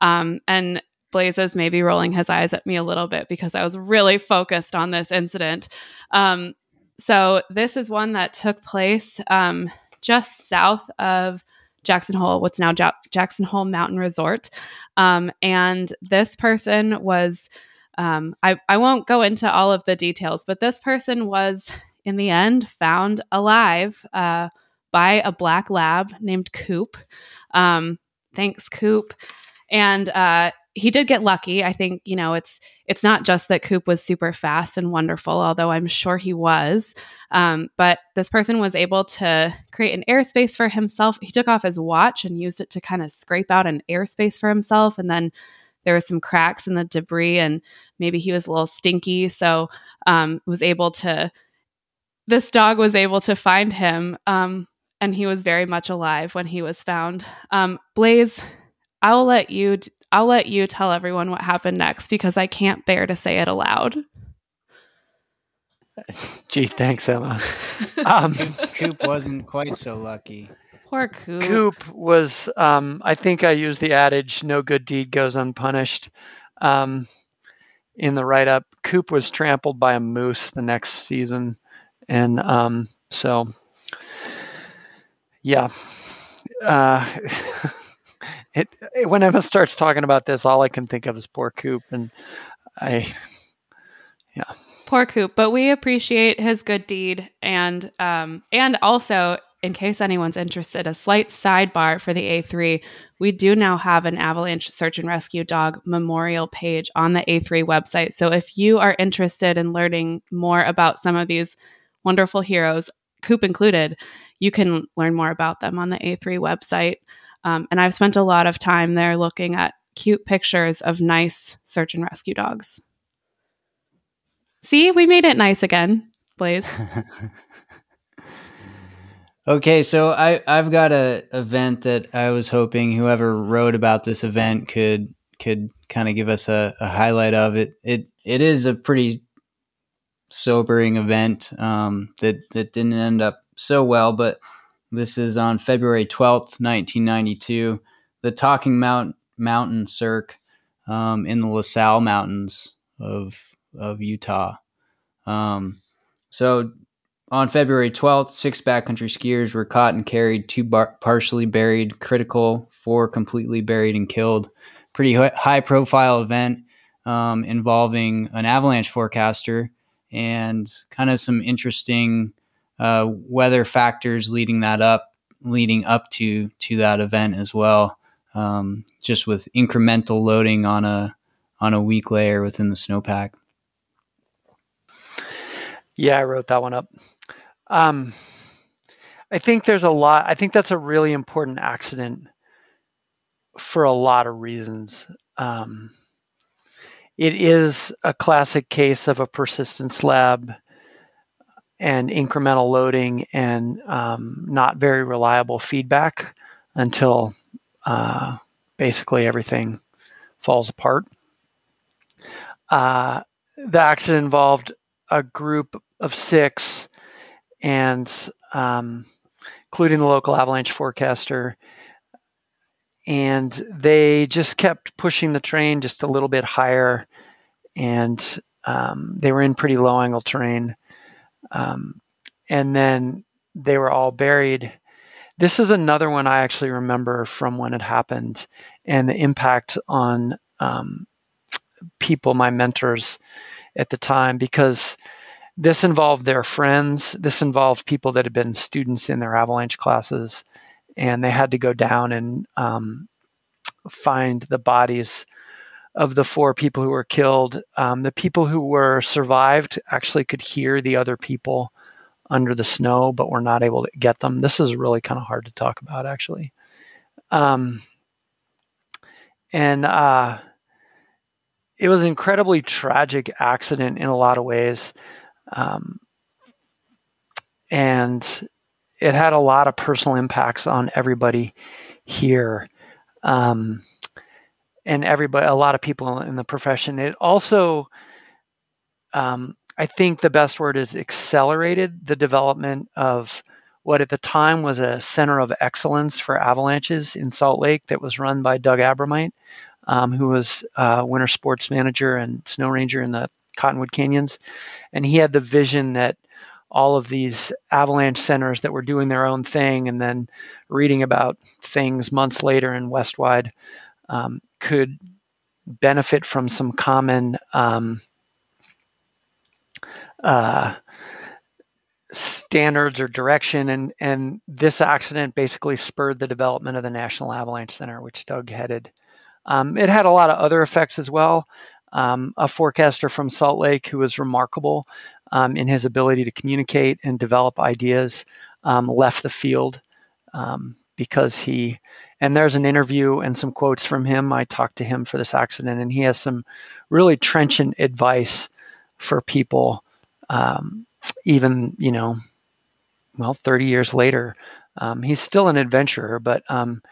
Um, and Blase is maybe rolling his eyes at me a little bit because I was really focused on this incident. Um, so this is one that took place um, just south of Jackson Hole, what's now jo- Jackson Hole Mountain Resort. Um, and this person was, um, I, I won't go into all of the details, but this person was in the end found alive, uh, by a black lab named Coop. Um, thanks, Coop. And uh, he did get lucky. I think, you know, it's it's not just that Coop was super fast and wonderful, although I'm sure he was. Um, but this person was able to create an airspace for himself. He took off his watch and used it to kind of scrape out an airspace for himself. And then there were some cracks in the debris and maybe he was a little stinky. So um, was able to, this dog was able to find him. Um, and he was very much alive when he was found. Um, Blase, I'll let you, I'll let you tell everyone what happened next because I can't bear to say it aloud. Gee, thanks, Emma. Um, Coop wasn't quite so lucky. Poor Coop. Coop was, um, I think I used the adage, no good deed goes unpunished. Um, in the write-up, Coop was trampled by a moose the next season. And um, so, yeah. Uh, it, it, when Emma starts talking about this, all I can think of is poor Coop. And I, yeah. Poor Coop. But we appreciate his good deed. And um, and also, in case anyone's interested, a slight sidebar for the A three. We do now have an avalanche search and rescue dog memorial page on the A three website. So if you are interested in learning more about some of these wonderful heroes, Coop included, you can learn more about them on the A three website. Um, and I've spent a lot of time there looking at cute pictures of nice search and rescue dogs. See, we made it nice again, Blase. Okay, so I, I've got a event that I was hoping whoever wrote about this event could could kind of give us a, a highlight of it. It it is a pretty sobering event um, that, that didn't end up so well, but this is on February twelfth, nineteen ninety-two, the Talking Mount, Mountain Cirque um, in the LaSalle Mountains of of Utah. Um, so on February twelfth, six backcountry skiers were caught and carried, two bar- partially buried, critical, four completely buried and killed. Pretty high-profile event um, involving an avalanche forecaster and kind of some interesting uh, weather factors leading that up, leading up to to that event as well. Um, just with incremental loading on a on a weak layer within the snowpack. Yeah, I wrote that one up. Um, I think there's a lot. I think that's a really important accident for a lot of reasons. Um, it is a classic case of a persistence lab and incremental loading and um, not very reliable feedback until uh, basically everything falls apart. Uh, the accident involved a group of six and um, including the local avalanche forecaster. And they just kept pushing the train just a little bit higher. And um, they were in pretty low angle terrain. Um, and then they were all buried. This is another one I actually remember from when it happened and the impact on um, people, my mentors at the time, because this involved their friends. This involved people that had been students in their avalanche classes, and they had to go down and um, find the bodies of the four people who were killed. Um, the people who were survived actually could hear the other people under the snow, but were not able to get them. This is really kind of hard to talk about, actually. Um, and uh, it was an incredibly tragic accident in a lot of ways. Um, and it had a lot of personal impacts on everybody here. Um, and everybody, a lot of people in the profession. It also, um, I think the best word is accelerated the development of what at the time was a center of excellence for avalanches in Salt Lake that was run by Doug Abramite, um, who was a uh, winter sports manager and snow ranger in the Cottonwood Canyons. And he had the vision that all of these avalanche centers that were doing their own thing and then reading about things months later in Westwide um, could benefit from some common um, uh, standards or direction. And, and this accident basically spurred the development of the National Avalanche Center, which Doug headed. Um, it had a lot of other effects as well. Um, a forecaster from Salt Lake who was remarkable um, in his ability to communicate and develop ideas um, left the field um, because he, and there's an interview and some quotes from him. I talked to him for this accident, and he has some really trenchant advice for people, um, even, you know, well, thirty years later. Um, he's still an adventurer, but um,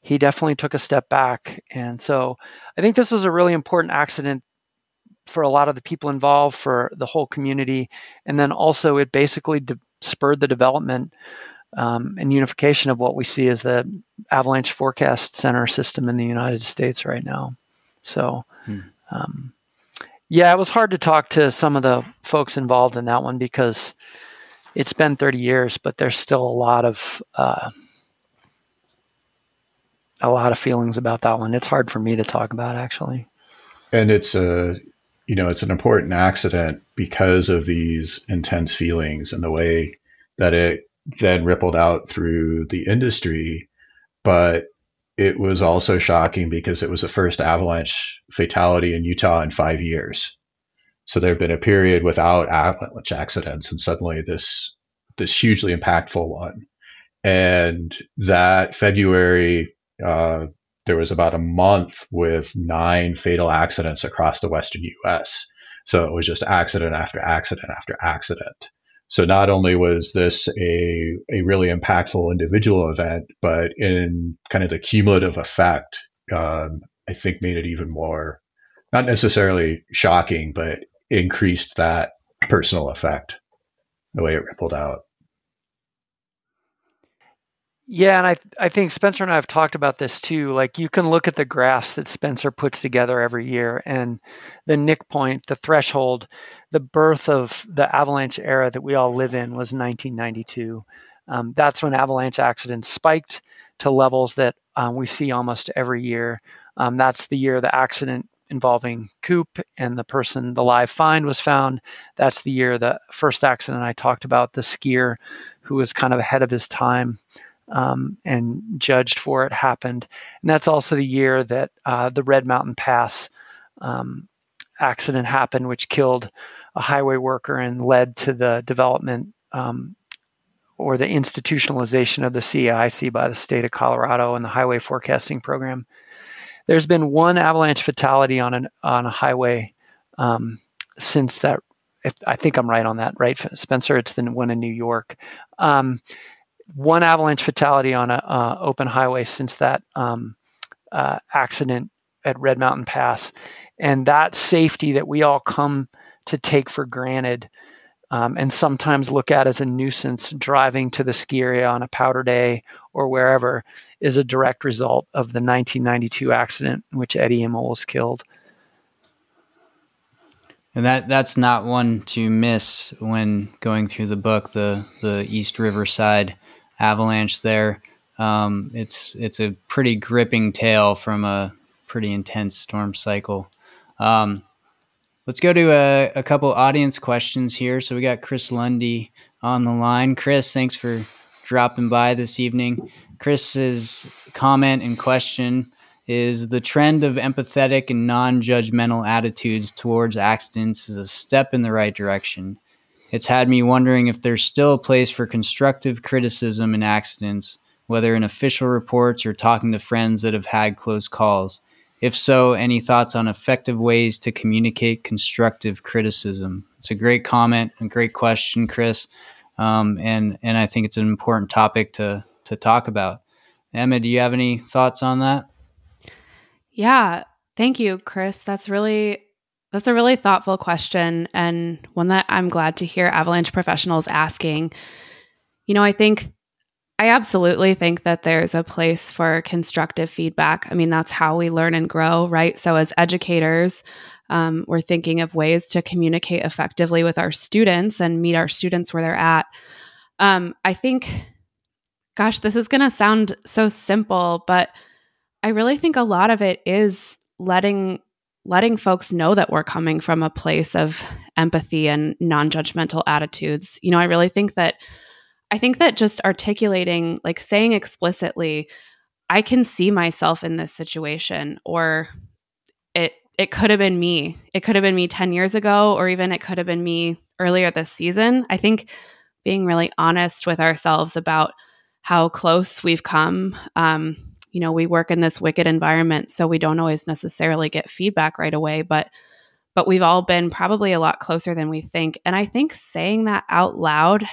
he definitely took a step back. And so I think this was a really important accident for a lot of the people involved, for the whole community. And then also it basically de- spurred the development um, and unification of what we see as the Avalanche Forecast Center system in the United States right now. So, hmm. um, yeah, it was hard to talk to some of the folks involved in that one because it's been thirty years, but there's still a lot of, uh, a lot of feelings about that one. It's hard for me to talk about, actually. And it's a, uh... you know, it's an important accident because of these intense feelings and the way that it then rippled out through the industry. But it was also shocking because it was the first avalanche fatality in Utah in five years. So there had been a period without avalanche accidents, and suddenly this this hugely impactful one. And that February, uh, there was about a month with nine fatal accidents across the Western U S. So it was just accident after accident after accident. So not only was this a, a really impactful individual event, but in kind of the cumulative effect, um, I think made it even more, not necessarily shocking, but increased that personal effect, the way it rippled out. Yeah, and I th- I think Spencer and I have talked about this too. Like, you can look at the graphs that Spencer puts together every year, and the Nick point, the threshold, the birth of the avalanche era that we all live in was nineteen ninety-two. Um, that's when avalanche accidents spiked to levels that um, we see almost every year. Um, that's the year the accident involving Coop and the person, the live find, was found. That's the year the first accident I talked about, the skier who was kind of ahead of his time Um, and judged for it, happened. And that's also the year that uh, the Red Mountain Pass um, accident happened, which killed a highway worker and led to the development um, or the institutionalization of the C A I C by the state of Colorado and the highway forecasting program. There's been one avalanche fatality on an on a highway um, since that. If, I think I'm right on that, right, Spencer? It's the one in New York. Um, One avalanche fatality on an uh, open highway since that um, uh, accident at Red Mountain Pass. And that safety that we all come to take for granted um, and sometimes look at as a nuisance, driving to the ski area on a powder day or wherever, is a direct result of the nineteen ninety-two accident in which Eddie Immel was killed. And that, that's not one to miss when going through the book, the, the East Riverside avalanche there. Um, it's it's a pretty gripping tale from a pretty intense storm cycle. Um, let's go to a, a couple audience questions here. So we got Chris Lundy on the line. Chris, thanks for dropping by this evening. Chris's comment and question is, the trend of empathetic and non-judgmental attitudes towards accidents is a step in the right direction. It's had me wondering if there's still a place for constructive criticism in accidents, whether in official reports or talking to friends that have had close calls. If so, any thoughts on effective ways to communicate constructive criticism? It's a great comment and great question, Chris. Um, and, and I think it's an important topic to, to talk about. Emma, do you have any thoughts on that? Yeah. Thank you, Chris. That's really... That's a really thoughtful question, and one that I'm glad to hear avalanche professionals asking. You know, I think, I absolutely think that there's a place for constructive feedback. I mean, that's how we learn and grow, right? So as educators, um, we're thinking of ways to communicate effectively with our students and meet our students where they're at. Um, I think, gosh, this is going to sound so simple, but I really think a lot of it is letting... letting folks know that we're coming from a place of empathy and non-judgmental attitudes. You know, I really think that, I think that just articulating, like saying explicitly, I can see myself in this situation, or it it could have been me. It could have been me ten years ago, or even it could have been me earlier this season. I think being really honest with ourselves about how close we've come. Um, you know, we work in this wicked environment, so we don't always necessarily get feedback right away, but but we've all been probably a lot closer than we think. And I think saying that out loud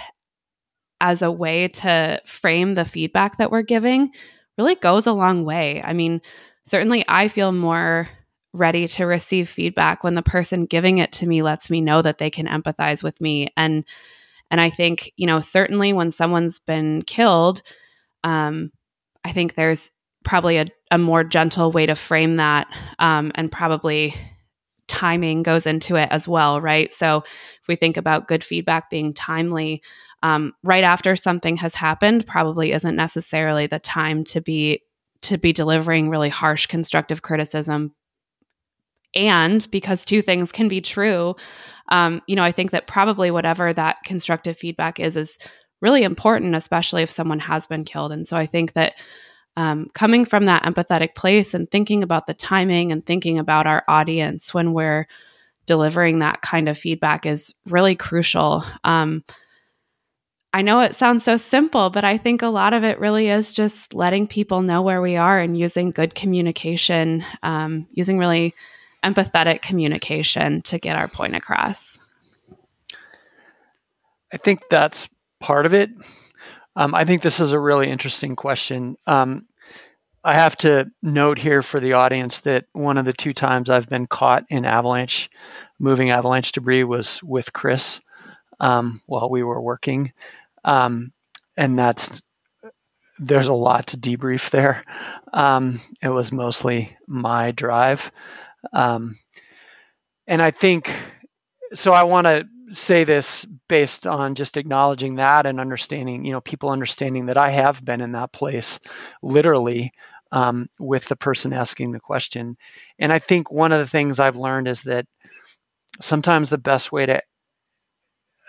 as a way to frame the feedback that we're giving really goes a long way. I mean, certainly I feel more ready to receive feedback when the person giving it to me lets me know that they can empathize with me. And and I think, you know, certainly when someone's been killed, um, I think there's probably a, a more gentle way to frame that, um, and probably timing goes into it as well, right? So if we think about good feedback being timely, um, right after something has happened probably isn't necessarily the time to be to be delivering really harsh constructive criticism. And because two things can be true, um, you know, I think that probably whatever that constructive feedback is, is really important, especially if someone has been killed. And so I think that um, coming from that empathetic place and thinking about the timing and thinking about our audience when we're delivering that kind of feedback is really crucial. Um, I know it sounds so simple, but I think a lot of it really is just letting people know where we are and using good communication, um, using really empathetic communication to get our point across. I think that's part of it. Um, I think this is a really interesting question. Um, I have to note here for the audience that one of the two times I've been caught in avalanche, moving avalanche debris, was with Chris um, while we were working. Um, and that's, there's a lot to debrief there. Um, it was mostly my drive. Um, and I think, so I want to say this based on just acknowledging that and understanding, you know, people understanding that I have been in that place literally, um, with the person asking the question. And I think one of the things I've learned is that sometimes the best way to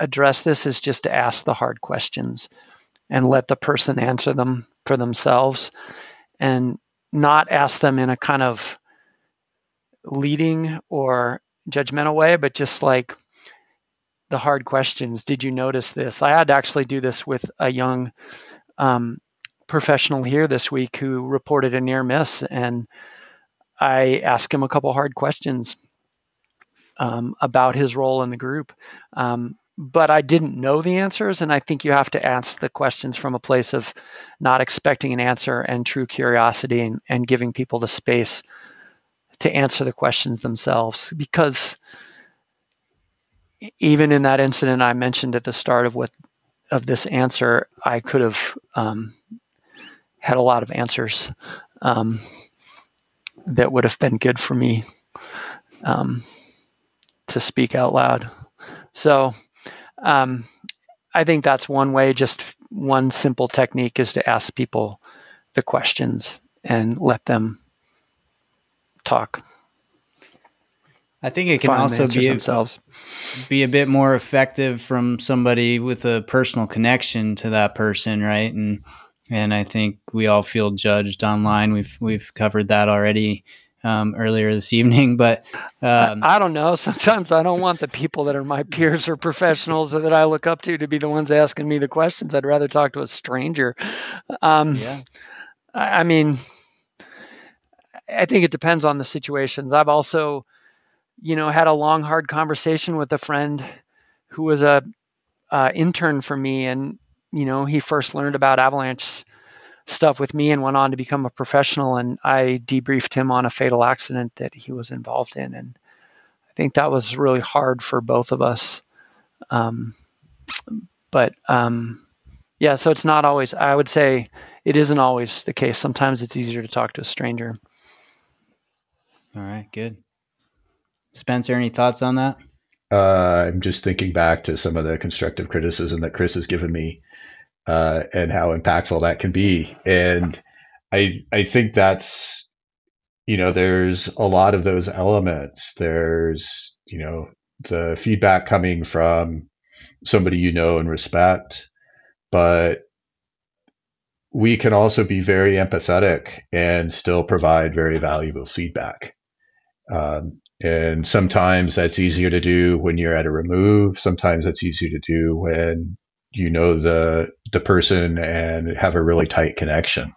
address this is just to ask the hard questions and let the person answer them for themselves and not ask them in a kind of leading or judgmental way, but just like the hard questions. Did you notice this? I had to actually do this with a young um, professional here this week who reported a near miss, and I asked him a couple hard questions um, about his role in the group. Um, but I didn't know the answers, and I think you have to ask the questions from a place of not expecting an answer and true curiosity, and, and giving people the space to answer the questions themselves. Because even in that incident I mentioned at the start of what of this answer, I could have um, had a lot of answers um, that would have been good for me um, to speak out loud. So um, I think that's one way. Just one simple technique is to ask people the questions and let them talk. I think it can also be themselves be a bit more effective from somebody with a personal connection to that person, right? And and I think we all feel judged online. We've we've covered that already um, earlier this evening. But um, I, I don't know. Sometimes I don't want the people that are my peers or professionals or that I look up to to be the ones asking me the questions. I'd rather talk to a stranger. Um, yeah. I, I mean. I think it depends on the situations. I've also, you know, had a long, hard conversation with a friend who was a uh, intern for me. And, you know, he first learned about avalanche stuff with me and went on to become a professional. And I debriefed him on a fatal accident that he was involved in. And I think that was really hard for both of us. Um, but um, yeah, so it's not always, I would say it isn't always the case. Sometimes it's easier to talk to a stranger. All right, good. Spencer, any thoughts on that? Uh, I'm just thinking back to some of the constructive criticism that Chris has given me uh, and how impactful that can be. And I I think that's, you know, there's a lot of those elements. There's, you know, the feedback coming from somebody you know and respect, but we can also be very empathetic and still provide very valuable feedback. Um, and sometimes that's easier to do when you're at a remove. Sometimes that's easier to do when you know the the person and have a really tight connection.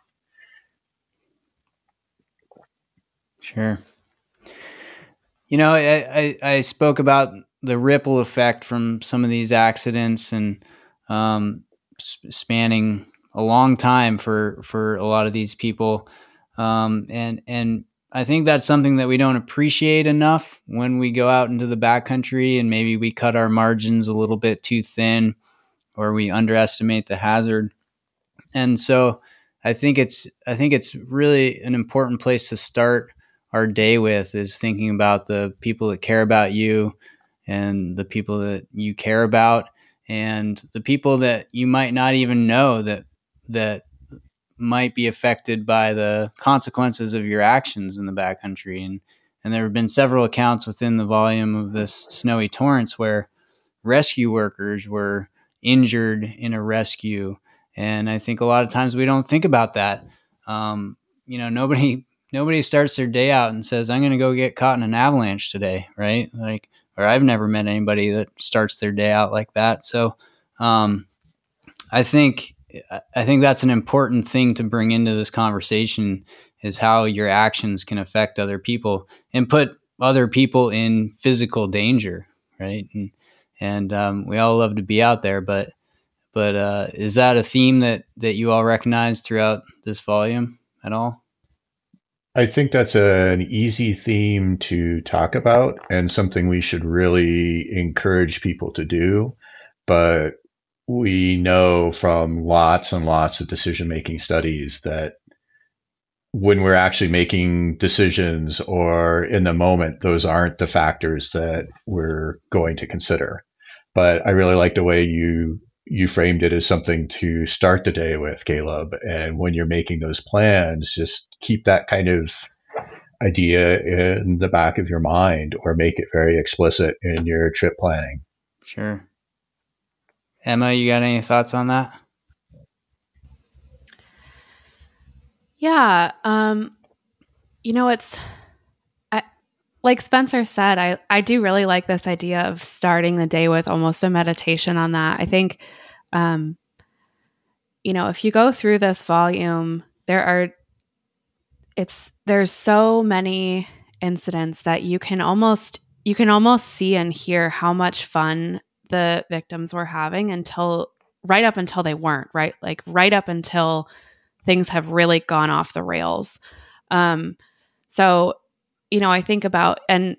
Sure. You know, I, I, I spoke about the ripple effect from some of these accidents and um, spanning a long time for, for a lot of these people. Um, and, and I think that's something that we don't appreciate enough when we go out into the backcountry, and maybe we cut our margins a little bit too thin, or we underestimate the hazard. And so I think it's, I think it's really an important place to start our day with, is thinking about the people that care about you and the people that you care about and the people that you might not even know that, that might be affected by the consequences of your actions in the backcountry. And, and there have been several accounts within the volume of this Snowy Torrents where rescue workers were injured in a rescue. And I think a lot of times we don't think about that. Um, you know, nobody, nobody starts their day out and says, I'm going to go get caught in an avalanche today. Right. Like, or I've never met anybody that starts their day out like that. So, um, I think, I think that's an important thing to bring into this conversation, is how your actions can affect other people and put other people in physical danger. Right. And, and, um, we all love to be out there, but, but, uh, is that a theme that, that you all recognize throughout this volume at all? I think that's a, an easy theme to talk about and something we should really encourage people to do. But we know from lots and lots of decision-making studies that when we're actually making decisions or in the moment, those aren't the factors that we're going to consider. But I really like the way you you framed it as something to start the day with, Caleb. And when you're making those plans, just keep that kind of idea in the back of your mind, or make it very explicit in your trip planning. Sure. Emma, you got any thoughts on that? Yeah. Um, you know, it's I, like Spencer said, I, I do really like this idea of starting the day with almost a meditation on that. I think, um, you know, if you go through this volume, there are, it's, there's so many incidents that you can almost, you can almost see and hear how much fun the victims were having until right up until they weren't, right? Like right up until things have really gone off the rails. Um, so, you know, I think about and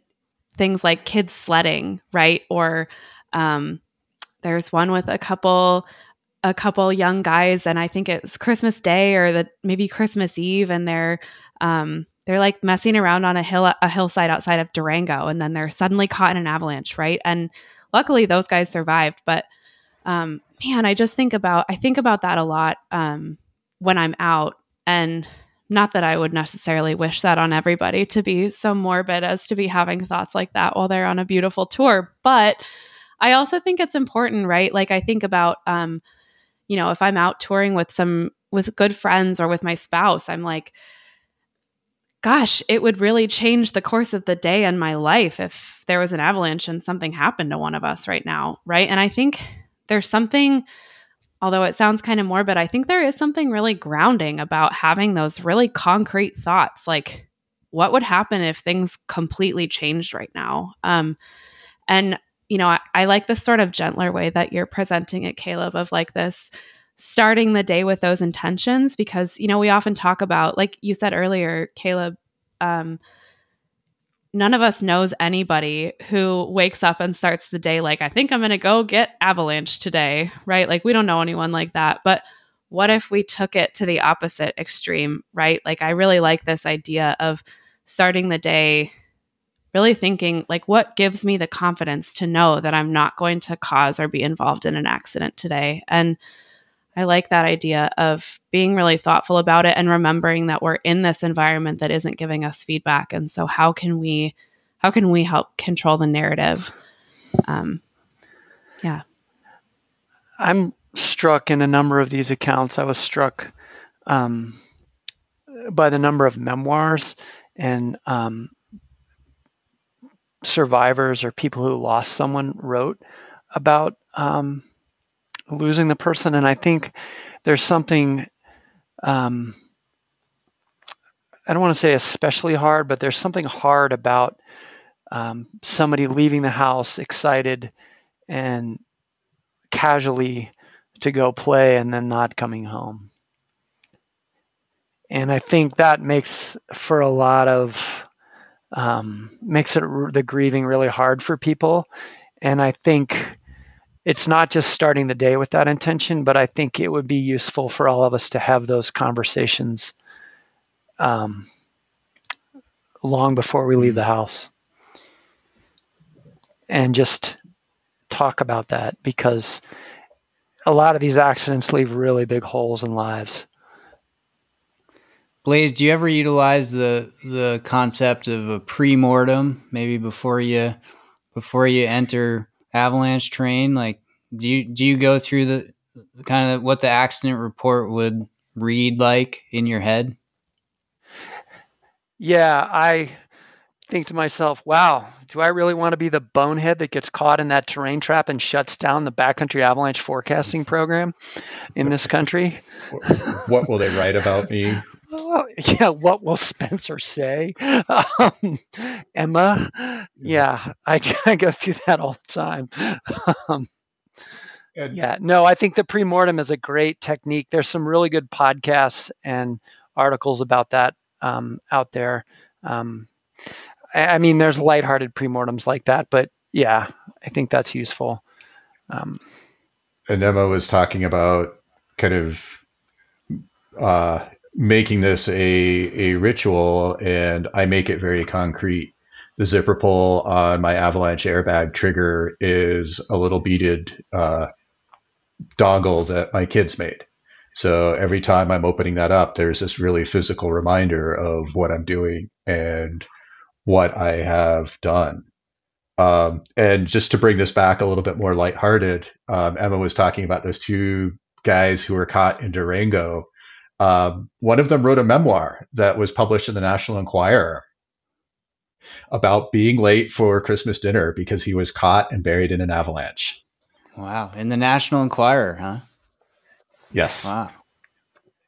things like kids sledding, right? Or um, there's one with a couple, a couple young guys, and I think it's Christmas Day or the maybe Christmas Eve, and they're um, they're like messing around on a hill, a hillside outside of Durango, and then they're suddenly caught in an avalanche, right? And luckily, those guys survived. But um, man, I just think about I think about that a lot um, when I'm out, and not that I would necessarily wish that on everybody, to be so morbid as to be having thoughts like that while they're on a beautiful tour. But I also think it's important, right? Like I think about, um, you know, if I'm out touring with some with good friends or with my spouse, I'm like, gosh, it would really change the course of the day and my life if there was an avalanche and something happened to one of us right now, right? And I think there's something, although it sounds kind of morbid, I think there is something really grounding about having those really concrete thoughts, like what would happen if things completely changed right now? Um, and, you know, I, I like this sort of gentler way that you're presenting it, Caleb, of like this starting the day with those intentions, because, you know, we often talk about, like you said earlier, Caleb, um, none of us knows anybody who wakes up and starts the day like, I think I'm going to go get avalanche today, right? Like we don't know anyone like that. But what if we took it to the opposite extreme, right? Like I really like this idea of starting the day really thinking like, what gives me the confidence to know that I'm not going to cause or be involved in an accident today? And I like that idea of being really thoughtful about it and remembering that we're in this environment that isn't giving us feedback. And so how can we, how can we help control the narrative? Um, yeah. I'm struck in a number of these accounts. I was struck um, by the number of memoirs and um, survivors or people who lost someone wrote about um, losing the person. And I think there's something, um, I don't want to say especially hard, but there's something hard about um, somebody leaving the house excited and casually to go play and then not coming home. And I think that makes for a lot of, um, makes it the grieving really hard for people. And I think it's not just starting the day with that intention, but I think it would be useful for all of us to have those conversations um, long before we leave the house. And just talk about that, because a lot of these accidents leave really big holes in lives. Blase, do you ever utilize the the concept of a pre-mortem, maybe before you before you enter avalanche terrain? Like, do you do you go through the kind of what the accident report would read like in your head? Yeah, I think to myself, wow, do I really want to be the bonehead that gets caught in that terrain trap and shuts down the backcountry avalanche forecasting program in this country? What will they write about me? Well, yeah, what will Spencer say? Um, Emma? Yeah, I, I go through that all the time. Um, yeah, no, I think the pre-mortem is a great technique. There's some really good podcasts and articles about that um, out there. Um, I mean, there's lighthearted premortems like that, but yeah, I think that's useful. Um, and Emma was talking about kind of uh, making this a, a ritual, and I make it very concrete. The zipper pull on my avalanche airbag trigger is a little beaded uh, doggle that my kids made. So every time I'm opening that up, there's this really physical reminder of what I'm doing and what I have done. Um, and just to bring this back a little bit more lighthearted, um, Emma was talking about those two guys who were caught in Durango. Um, one of them wrote a memoir that was published in the National Enquirer about being late for Christmas dinner because he was caught and buried in an avalanche. Wow. In the National Enquirer, huh? Yes. Wow.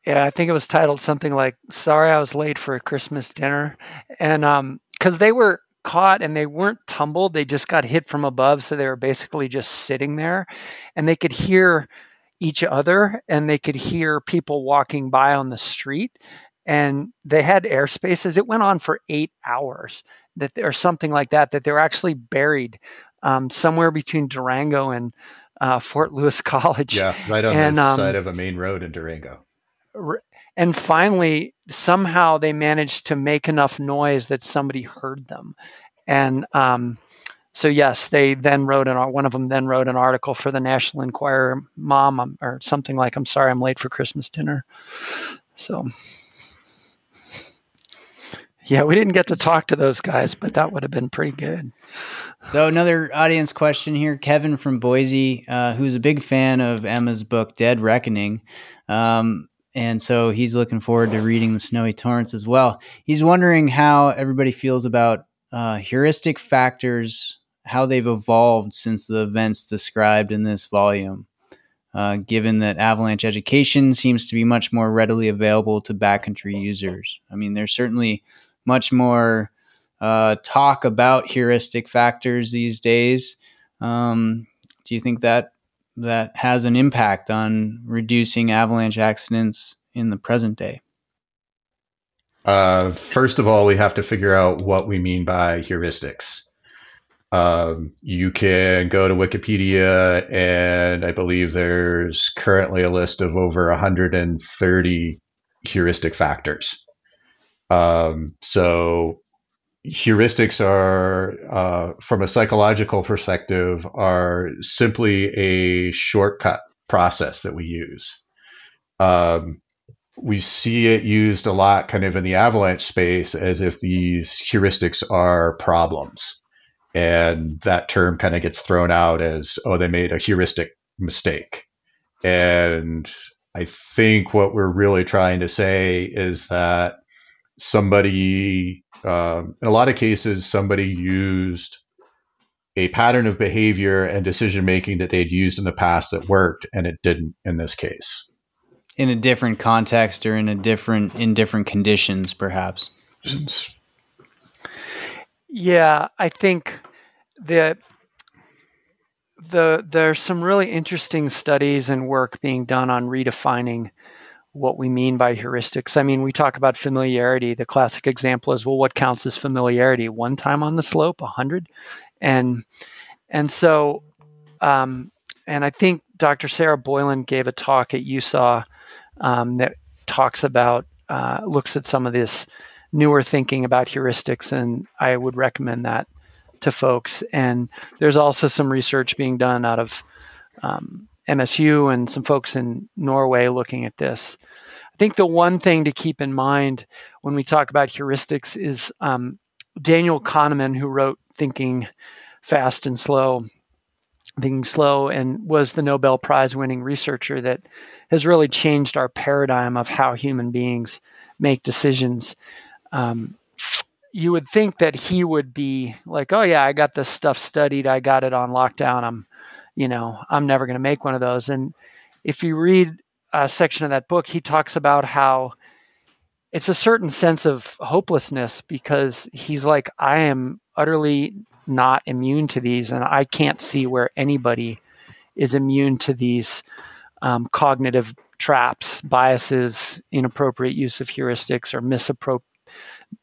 Yeah, I think it was titled something like, "Sorry I was late for a Christmas dinner." And, um, because they were caught and they weren't tumbled. They just got hit from above. So they were basically just sitting there, and they could hear each other and they could hear people walking by on the street, and they had air spaces. It went on for eight hours that or something like that, that they were actually buried um, somewhere between Durango and uh, Fort Lewis College. Yeah, right on and, the um, side of a main road in Durango. Re- And finally, somehow they managed to make enough noise that somebody heard them. And um, so, yes, they then wrote an one of them then wrote an article for the National Enquirer, "Mom," I'm, or something like, "I'm sorry I'm late for Christmas dinner." So, yeah, we didn't get to talk to those guys, but that would have been pretty good. So another audience question here. Kevin from Boise, uh, who's a big fan of Emma's book, Dead Reckoning. Um And so he's looking forward to reading The Snowy Torrents as well. He's wondering how everybody feels about uh, heuristic factors, how they've evolved since the events described in this volume, uh, given that avalanche education seems to be much more readily available to backcountry users. I mean, there's certainly much more uh, talk about heuristic factors these days. Um, do you think that that has an impact on reducing avalanche accidents in the present day? Uh, first of all, we have to figure out what we mean by heuristics. Um, you can go to Wikipedia, and I believe there's currently a list of over one hundred thirty heuristic factors. Um, so heuristics are, uh, from a psychological perspective, are simply a shortcut process that we use. Um, we see it used a lot kind of in the avalanche space as if these heuristics are problems. And that term kind of gets thrown out as, oh, they made a heuristic mistake. And I think what we're really trying to say is that somebody, uh, in a lot of cases, somebody used a pattern of behavior and decision-making that they'd used in the past that worked, and it didn't in this case. In a different context or in a different, in different conditions, perhaps. Yeah, I think that the there's some really interesting studies and work being done on redefining what we mean by heuristics. I mean, we talk about familiarity. The classic example is, well, what counts as familiarity? One time on the slope, a hundred, and and so, um, and I think Doctor Sarah Boylan gave a talk at U S A W um, that talks about uh, looks at some of this newer thinking about heuristics, and I would recommend that to folks. And there's also some research being done out of um, M S U and some folks in Norway looking at this. I think the one thing to keep in mind when we talk about heuristics is um, Daniel Kahneman, who wrote Thinking Fast and Slow, Thinking Slow, and was the Nobel Prize winning researcher that has really changed our paradigm of how human beings make decisions. Um, you would think that he would be like, oh yeah, I got this stuff studied. I got it on lockdown. I'm, you know, I'm never going to make one of those. And if you read a section of that book, he talks about how it's a certain sense of hopelessness, because he's like, I am utterly not immune to these. And I can't see where anybody is immune to these um, cognitive traps, biases, inappropriate use of heuristics, or misappropri-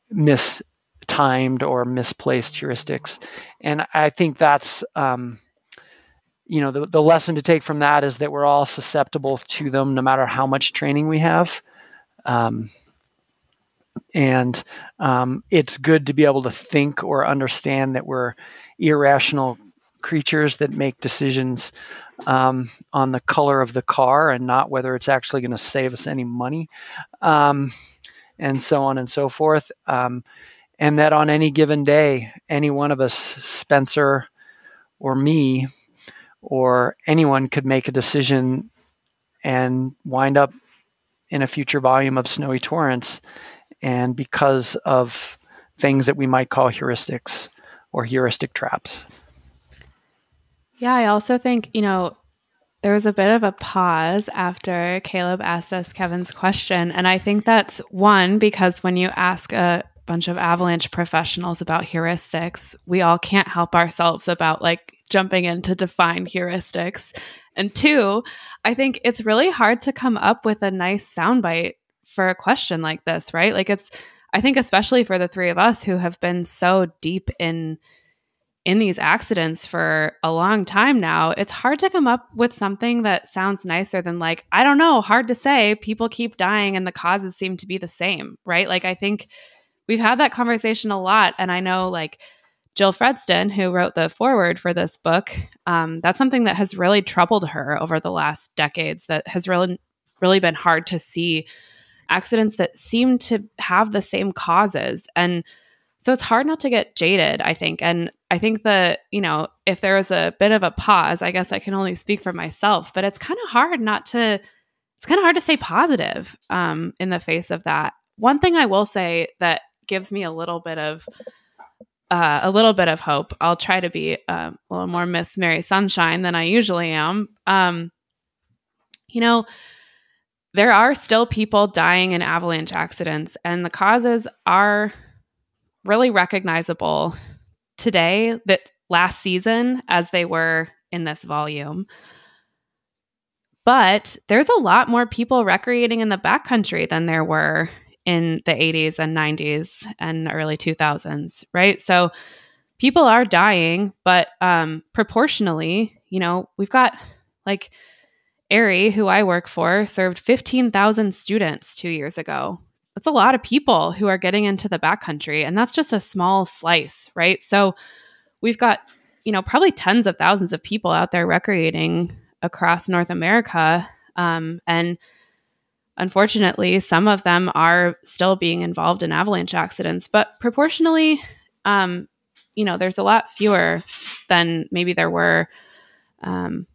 mistimed or misplaced heuristics. And I think that's, um, you know, the, the lesson to take from that is that we're all susceptible to them, no matter how much training we have. Um, and um, it's good to be able to think or understand that we're irrational creatures that make decisions um, on the color of the car and not whether it's actually going to save us any money. Um, and so on and so forth. Um, and that on any given day, any one of us, Spencer or me or anyone, could make a decision and wind up in a future volume of Snowy Torrents, and because of things that we might call heuristics or heuristic traps. Yeah, I also think, you know, there was a bit of a pause after Caleb asked us Kevin's question. And I think that's one, because when you ask a bunch of avalanche professionals about heuristics, we all can't help ourselves about like jumping in to define heuristics. And two, I think it's really hard to come up with a nice soundbite for a question like this, right? Like it's, I think especially for the three of us who have been so deep in in these accidents for a long time now, it's hard to come up with something that sounds nicer than like, I don't know, hard to say, people keep dying and the causes seem to be the same, right? Like I think we've had that conversation a lot. And I know like Jill Fredston, who wrote the foreword for this book, um, that's something that has really troubled her over the last decades, that has really, really been hard to see accidents that seem to have the same causes. And so it's hard not to get jaded, I think. And I think that, you know, if there was a bit of a pause, I guess I can only speak for myself, but it's kind of hard not to, it's kind of hard to stay positive um, in the face of that. One thing I will say that gives me a little bit of, uh, a little bit of hope, I'll try to be uh, a little more Miss Mary Sunshine than I usually am. Um, you know, there are still people dying in avalanche accidents, and the causes are really recognizable today that last season as they were in this volume. But there's a lot more people recreating in the backcountry than there were in the eighties and nineties and early two thousands, right? So people are dying, but um, proportionally, you know, we've got like Aerie, who I work for, served fifteen thousand students two years ago. That's a lot of people who are getting into the backcountry, and that's just a small slice, right? So we've got, you know, probably tens of thousands of people out there recreating across North America. Um, and unfortunately, some of them are still being involved in avalanche accidents, but proportionally, um, you know, there's a lot fewer than maybe there were um,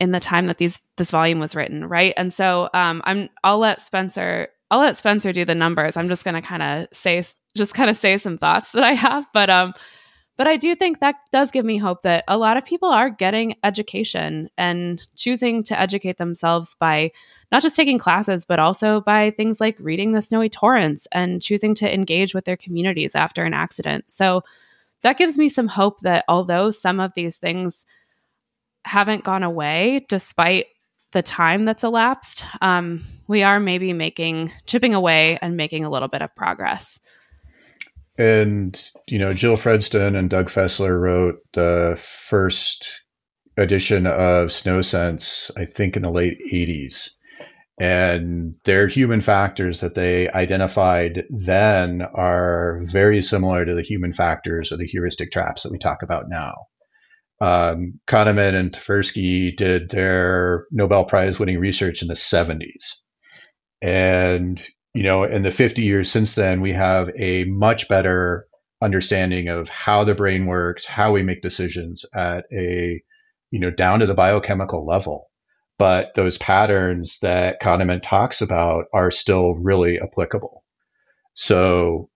in the time that these this volume was written, right? And so um, I'm I'll let Spencer I'll let Spencer do the numbers. I'm just going to kind of say just kind of say some thoughts that I have, but um, but I do think that does give me hope that a lot of people are getting education and choosing to educate themselves by not just taking classes, but also by things like reading The Snowy Torrents and choosing to engage with their communities after an accident. So that gives me some hope that although some of these things haven't gone away despite the time that's elapsed, um, we are maybe making, chipping away and making a little bit of progress. And, you know, Jill Fredston and Doug Fessler wrote the first edition of Snow Sense, I think in the late eighties. And their human factors that they identified then are very similar to the human factors or the heuristic traps that we talk about now. Um, Kahneman and Tversky did their Nobel Prize winning research in the seventies. And, you know, in the fifty years since then, we have a much better understanding of how the brain works, how we make decisions at a, you know, down to the biochemical level. But those patterns that Kahneman talks about are still really applicable. So,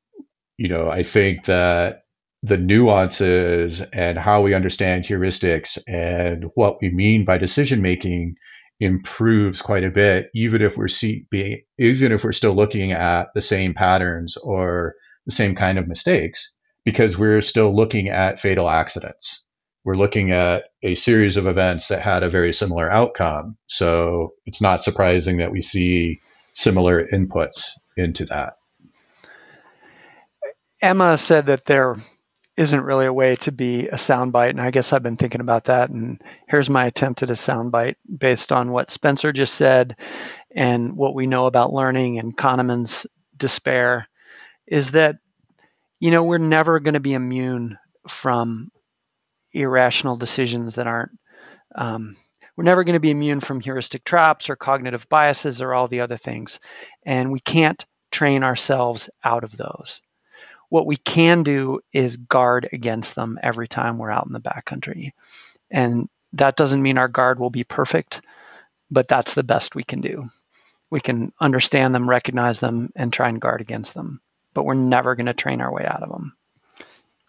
you know, I think that the nuances and how we understand heuristics and what we mean by decision making improves quite a bit, even if we're see, being, even if we're still looking at the same patterns or the same kind of mistakes, because we're still looking at fatal accidents. We're looking at a series of events that had a very similar outcome. So it's not surprising that we see similar inputs into that. Emma said that there isn't really a way to be a soundbite, and I guess I've been thinking about that, and here's my attempt at a soundbite based on what Spencer just said and what we know about learning and Kahneman's despair is that, you know, we're never going to be immune from irrational decisions that aren't, um, we're never going to be immune from heuristic traps or cognitive biases or all the other things, and we can't train ourselves out of those. What we can do is guard against them every time we're out in the backcountry. And that doesn't mean our guard will be perfect, but that's the best we can do. We can understand them, recognize them, and try and guard against them. But we're never going to train our way out of them.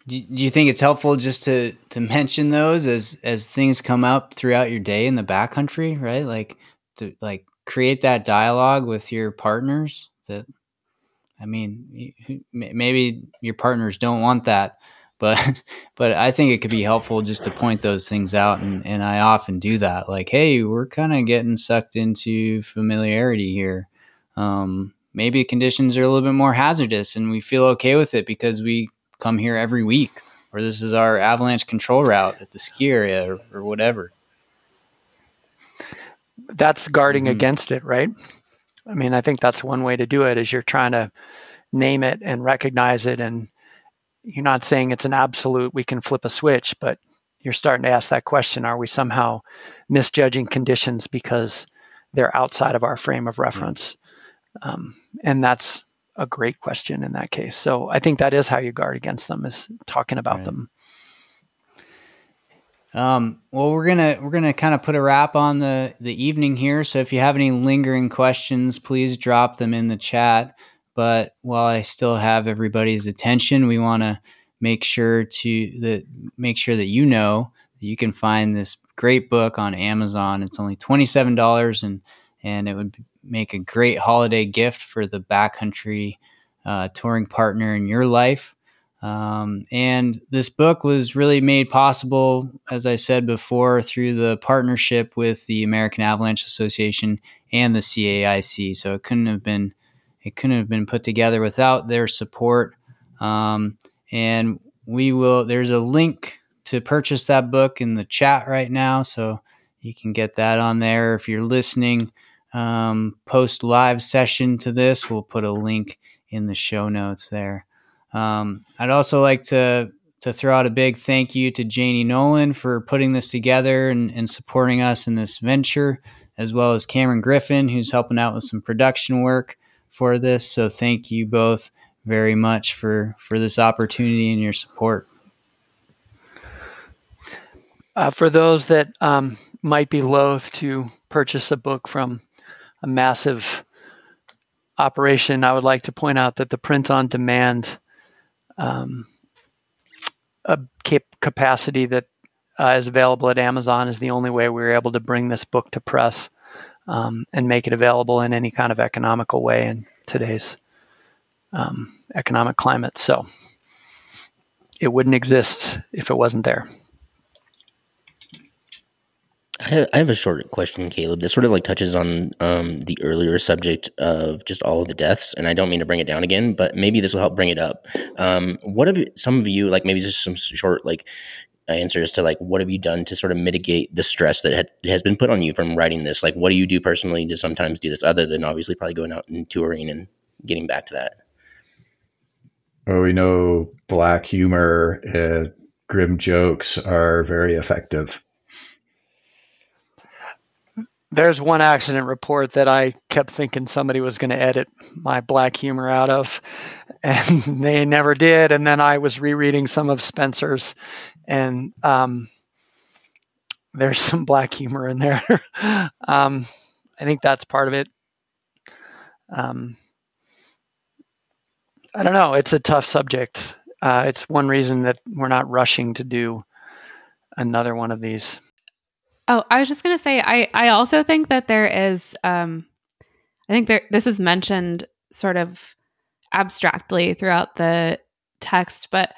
Do you think it's helpful just to to mention those as as things come up throughout your day in the backcountry, right? Like to like create that dialogue with your partners that... I mean, maybe your partners don't want that, but but I think it could be helpful just to point those things out. And, and I often do that. Like, hey, we're kind of getting sucked into familiarity here. Um, maybe conditions are a little bit more hazardous and we feel okay with it because we come here every week, or this is our avalanche control route at the ski area, or, or whatever. That's guarding mm-hmm. against it, right? I mean, I think that's one way to do it is you're trying to name it and recognize it. And you're not saying it's an absolute, we can flip a switch, but you're starting to ask that question. Are we somehow misjudging conditions because they're outside of our frame of reference? Mm-hmm. Um, and that's a great question in that case. So I think that is how you guard against them, is talking about right. them. Um, well, we're going to, we're going to kind of put a wrap on the, the evening here. So if you have any lingering questions, please drop them in the chat. But while I still have everybody's attention, we want to make sure to the, make sure that, you know, that you can find this great book on Amazon. It's only twenty-seven dollars, and, and it would make a great holiday gift for the backcountry, uh, touring partner in your life. Um, and this book was really made possible, as I said before, through the partnership with the American Avalanche Association and the C A I C. So it couldn't have been, it couldn't have been put together without their support. Um, and we will, there's a link to purchase that book in the chat right now. So you can get that on there. If you're listening, um, post live session to this, we'll put a link in the show notes there. Um, I'd also like to to throw out a big thank you to Janie Nolan for putting this together and, and supporting us in this venture, as well as Cameron Griffin, who's helping out with some production work for this. So thank you both very much for, for this opportunity and your support. Uh, for those that um, might be loath to purchase a book from a massive operation, I would like to point out that the print-on-demand um, a cap- capacity that uh, is available at Amazon is the only way we were able to bring this book to press um, and make it available in any kind of economical way in today's um, economic climate. So it wouldn't exist if it wasn't there. I have a short question, Caleb. This sort of like touches on um, the earlier subject of just all of the deaths, and I don't mean to bring it down again, but maybe this will help bring it up. Um, what have you, some of you, like maybe just some short like answers to like what have you done to sort of mitigate the stress that had, has been put on you from writing this? Like what do you do personally to sometimes do this other than obviously probably going out and touring and getting back to that? Oh, we know black humor, uh, grim jokes are very effective. There's one accident report that I kept thinking somebody was going to edit my black humor out of, and they never did. And then I was rereading some of Spencer's, and um, there's some black humor in there. um, I think that's part of it. Um, I don't know. It's a tough subject. Uh, it's one reason that we're not rushing to do another one of these. Oh, I was just going to say, I, I also think that there is, um, I think there, this is mentioned sort of abstractly throughout the text, but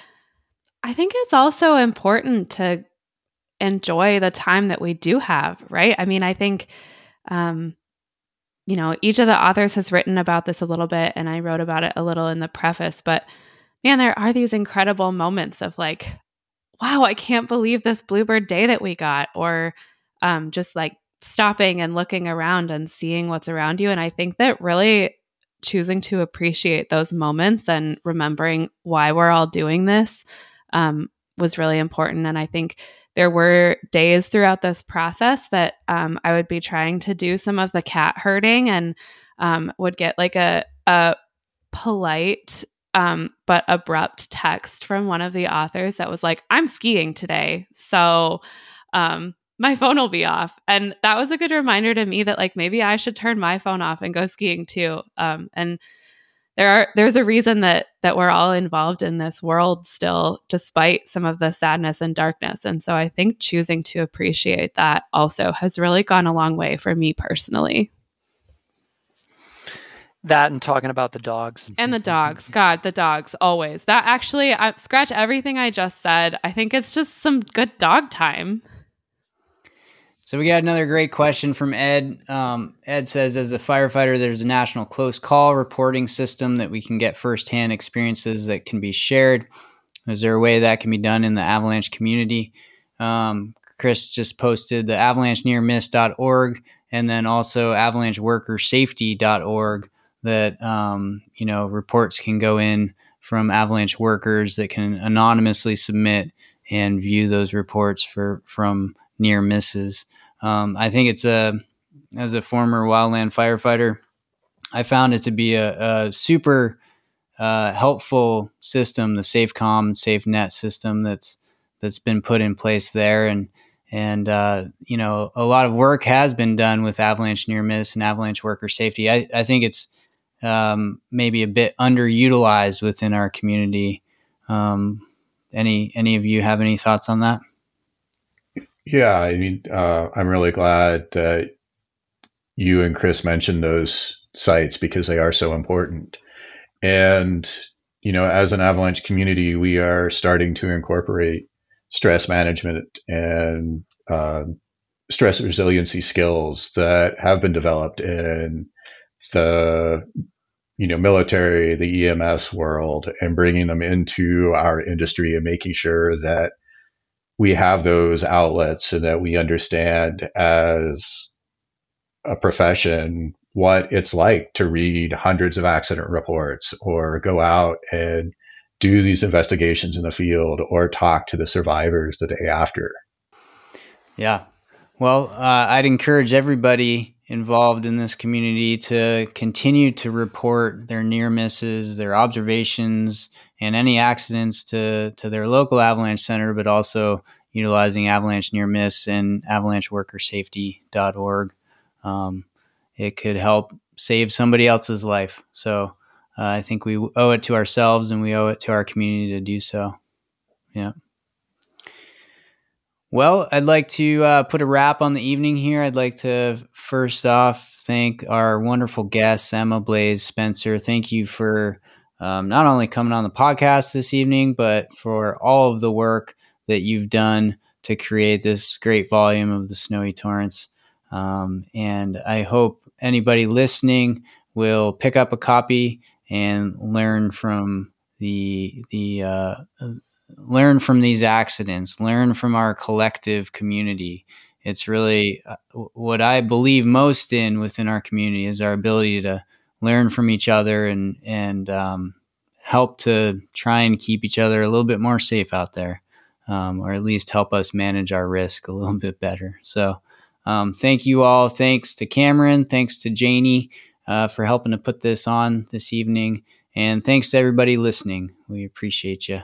I think it's also important to enjoy the time that we do have, right? I mean, I think, um, you know, each of the authors has written about this a little bit, and I wrote about it a little in the preface, but man, there are these incredible moments of like, wow, I can't believe this bluebird day that we got, or Um, just like stopping and looking around and seeing what's around you. And I think that really choosing to appreciate those moments and remembering why we're all doing this um, was really important. And I think there were days throughout this process that um, I would be trying to do some of the cat herding, and um, would get like a, a polite um, but abrupt text from one of the authors that was like, I'm skiing today. So, um, my phone will be off. And that was a good reminder to me that like, maybe I should turn my phone off and go skiing too. Um, and there are, there's a reason that, that we're all involved in this world still, despite some of the sadness and darkness. And so I think choosing to appreciate that also has really gone a long way for me personally. That and talking about the dogs. And the dogs. God, the dogs, always. That actually, I, scratch everything I just said. I think it's just some good dog time. So we got another great question from Ed. Um, Ed says, as a firefighter, there's a national close call reporting system that we can get firsthand experiences that can be shared. Is there a way that can be done in the avalanche community? Um, Chris just posted the avalanche near miss dot org and then also avalanche worker safety dot org that, um, you know, reports can go in from avalanche workers that can anonymously submit and view those reports for from near misses. Um, I think it's a, as a former wildland firefighter, I found it to be a, a super uh, helpful system, the SafeCom, SafeNet system that's that's been put in place there, and and uh, you know a lot of work has been done with avalanche near miss and avalanche worker safety. I, I think it's um, maybe a bit underutilized within our community. Um, any any of you have any thoughts on that? Yeah, I mean, uh, I'm really glad that uh, you and Chris mentioned those sites because they are so important. And, you know, as an avalanche community, we are starting to incorporate stress management and uh, stress resiliency skills that have been developed in the, you know, military, the E M S world, and bringing them into our industry and making sure that we have those outlets so that we understand as a profession what it's like to read hundreds of accident reports or go out and do these investigations in the field or talk to the survivors the day after. Yeah. Well, uh, I'd encourage everybody involved in this community to continue to report their near misses, their observations, and any accidents to, to their local avalanche center, but also, utilizing avalanche near miss and avalanche worker safety dot org. Um, it could help save somebody else's life. So uh, I think we owe it to ourselves and we owe it to our community to do so. Yeah. Well, I'd like to uh, put a wrap on the evening here. I'd like to first off thank our wonderful guests, Emma, Blase, Spencer. Thank you for um, not only coming on the podcast this evening, but for all of the work that you've done to create this great volume of the Snowy Torrents. Um, and I hope anybody listening will pick up a copy and learn from the the. Uh, learn from these accidents, learn from our collective community. It's really uh, what I believe most in within our community is our ability to learn from each other and, and um, help to try and keep each other a little bit more safe out there, um, or at least help us manage our risk a little bit better. So um, thank you all. Thanks to Cameron. Thanks to Janie uh, for helping to put this on this evening. And thanks to everybody listening. We appreciate you.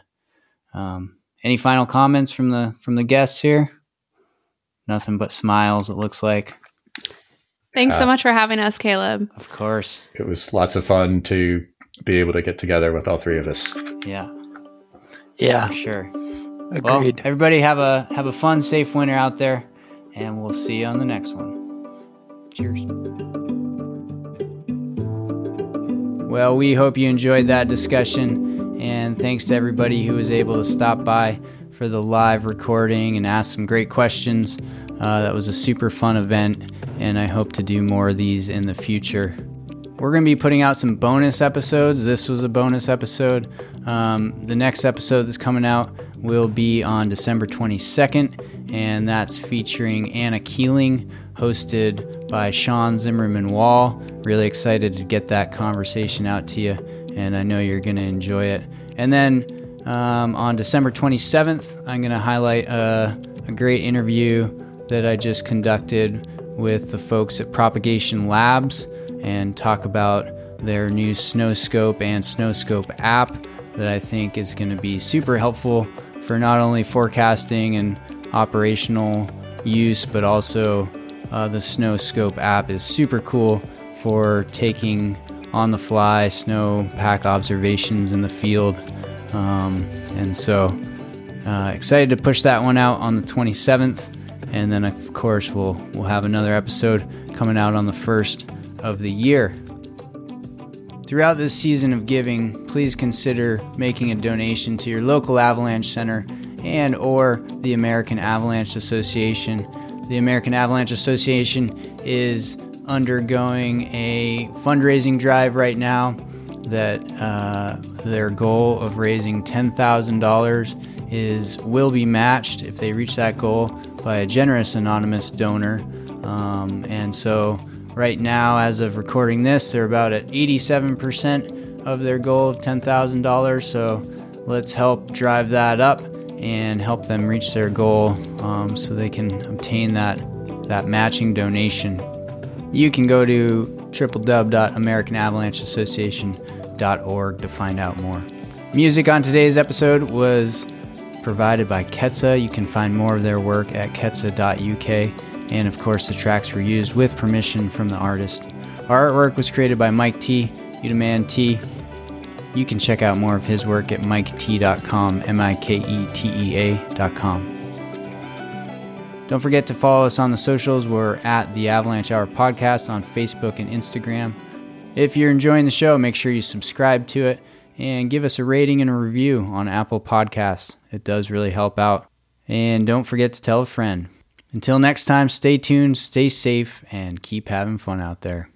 Um, any final comments from the, from the guests here? Nothing but smiles, it looks like. Thanks uh, so much for having us, Caleb. Of course. It was lots of fun to be able to get together with all three of us. Yeah. Yeah. For sure. Agreed. Well, everybody have a, have a fun, safe winter out there, and we'll see you on the next one. Cheers. Well, we hope you enjoyed that discussion. And thanks to everybody who was able to stop by for the live recording and ask some great questions. Uh, that was a super fun event, and I hope to do more of these in the future. We're going to be putting out some bonus episodes. This was a bonus episode. Um, the next episode that's coming out will be on December twenty-second, and that's featuring Anna Keeling, hosted by Sean Zimmerman Wall. Really excited to get that conversation out to you. And I know you're going to enjoy it. And then um, on December twenty-seventh, I'm going to highlight a, a great interview that I just conducted with the folks at Propagation Labs and talk about their new SnowScope and SnowScope app that I think is going to be super helpful for not only forecasting and operational use, but also uh, the SnowScope app is super cool for taking on-the-fly snowpack observations in the field. Um, and so uh, excited to push that one out on the twenty-seventh. And then, of course, we'll we'll have another episode coming out on the first of the year. Throughout this season of giving, please consider making a donation to your local avalanche center and or the American Avalanche Association. The American Avalanche Association is undergoing a fundraising drive right now that uh, their goal of raising ten thousand dollars is will be matched if they reach that goal by a generous anonymous donor. Um, and so right now, as of recording this, they're about at eighty-seven percent of their goal of ten thousand dollars. So let's help drive that up and help them reach their goal um, so they can obtain that, that matching donation. You can go to w w w dot american avalanche association dot org to find out more. Music on today's episode was provided by Ketza. You can find more of their work at ketza dot u k. And of course, the tracks were used with permission from the artist. Our artwork was created by Mike T, Udaman T. You can check out more of his work at mike tee dot com, M I K E T E A dot com. Don't forget to follow us on the socials. We're at The Avalanche Hour Podcast on Facebook and Instagram. If you're enjoying the show, make sure you subscribe to it and give us a rating and a review on Apple Podcasts. It does really help out. And don't forget to tell a friend. Until next time, stay tuned, stay safe, and keep having fun out there.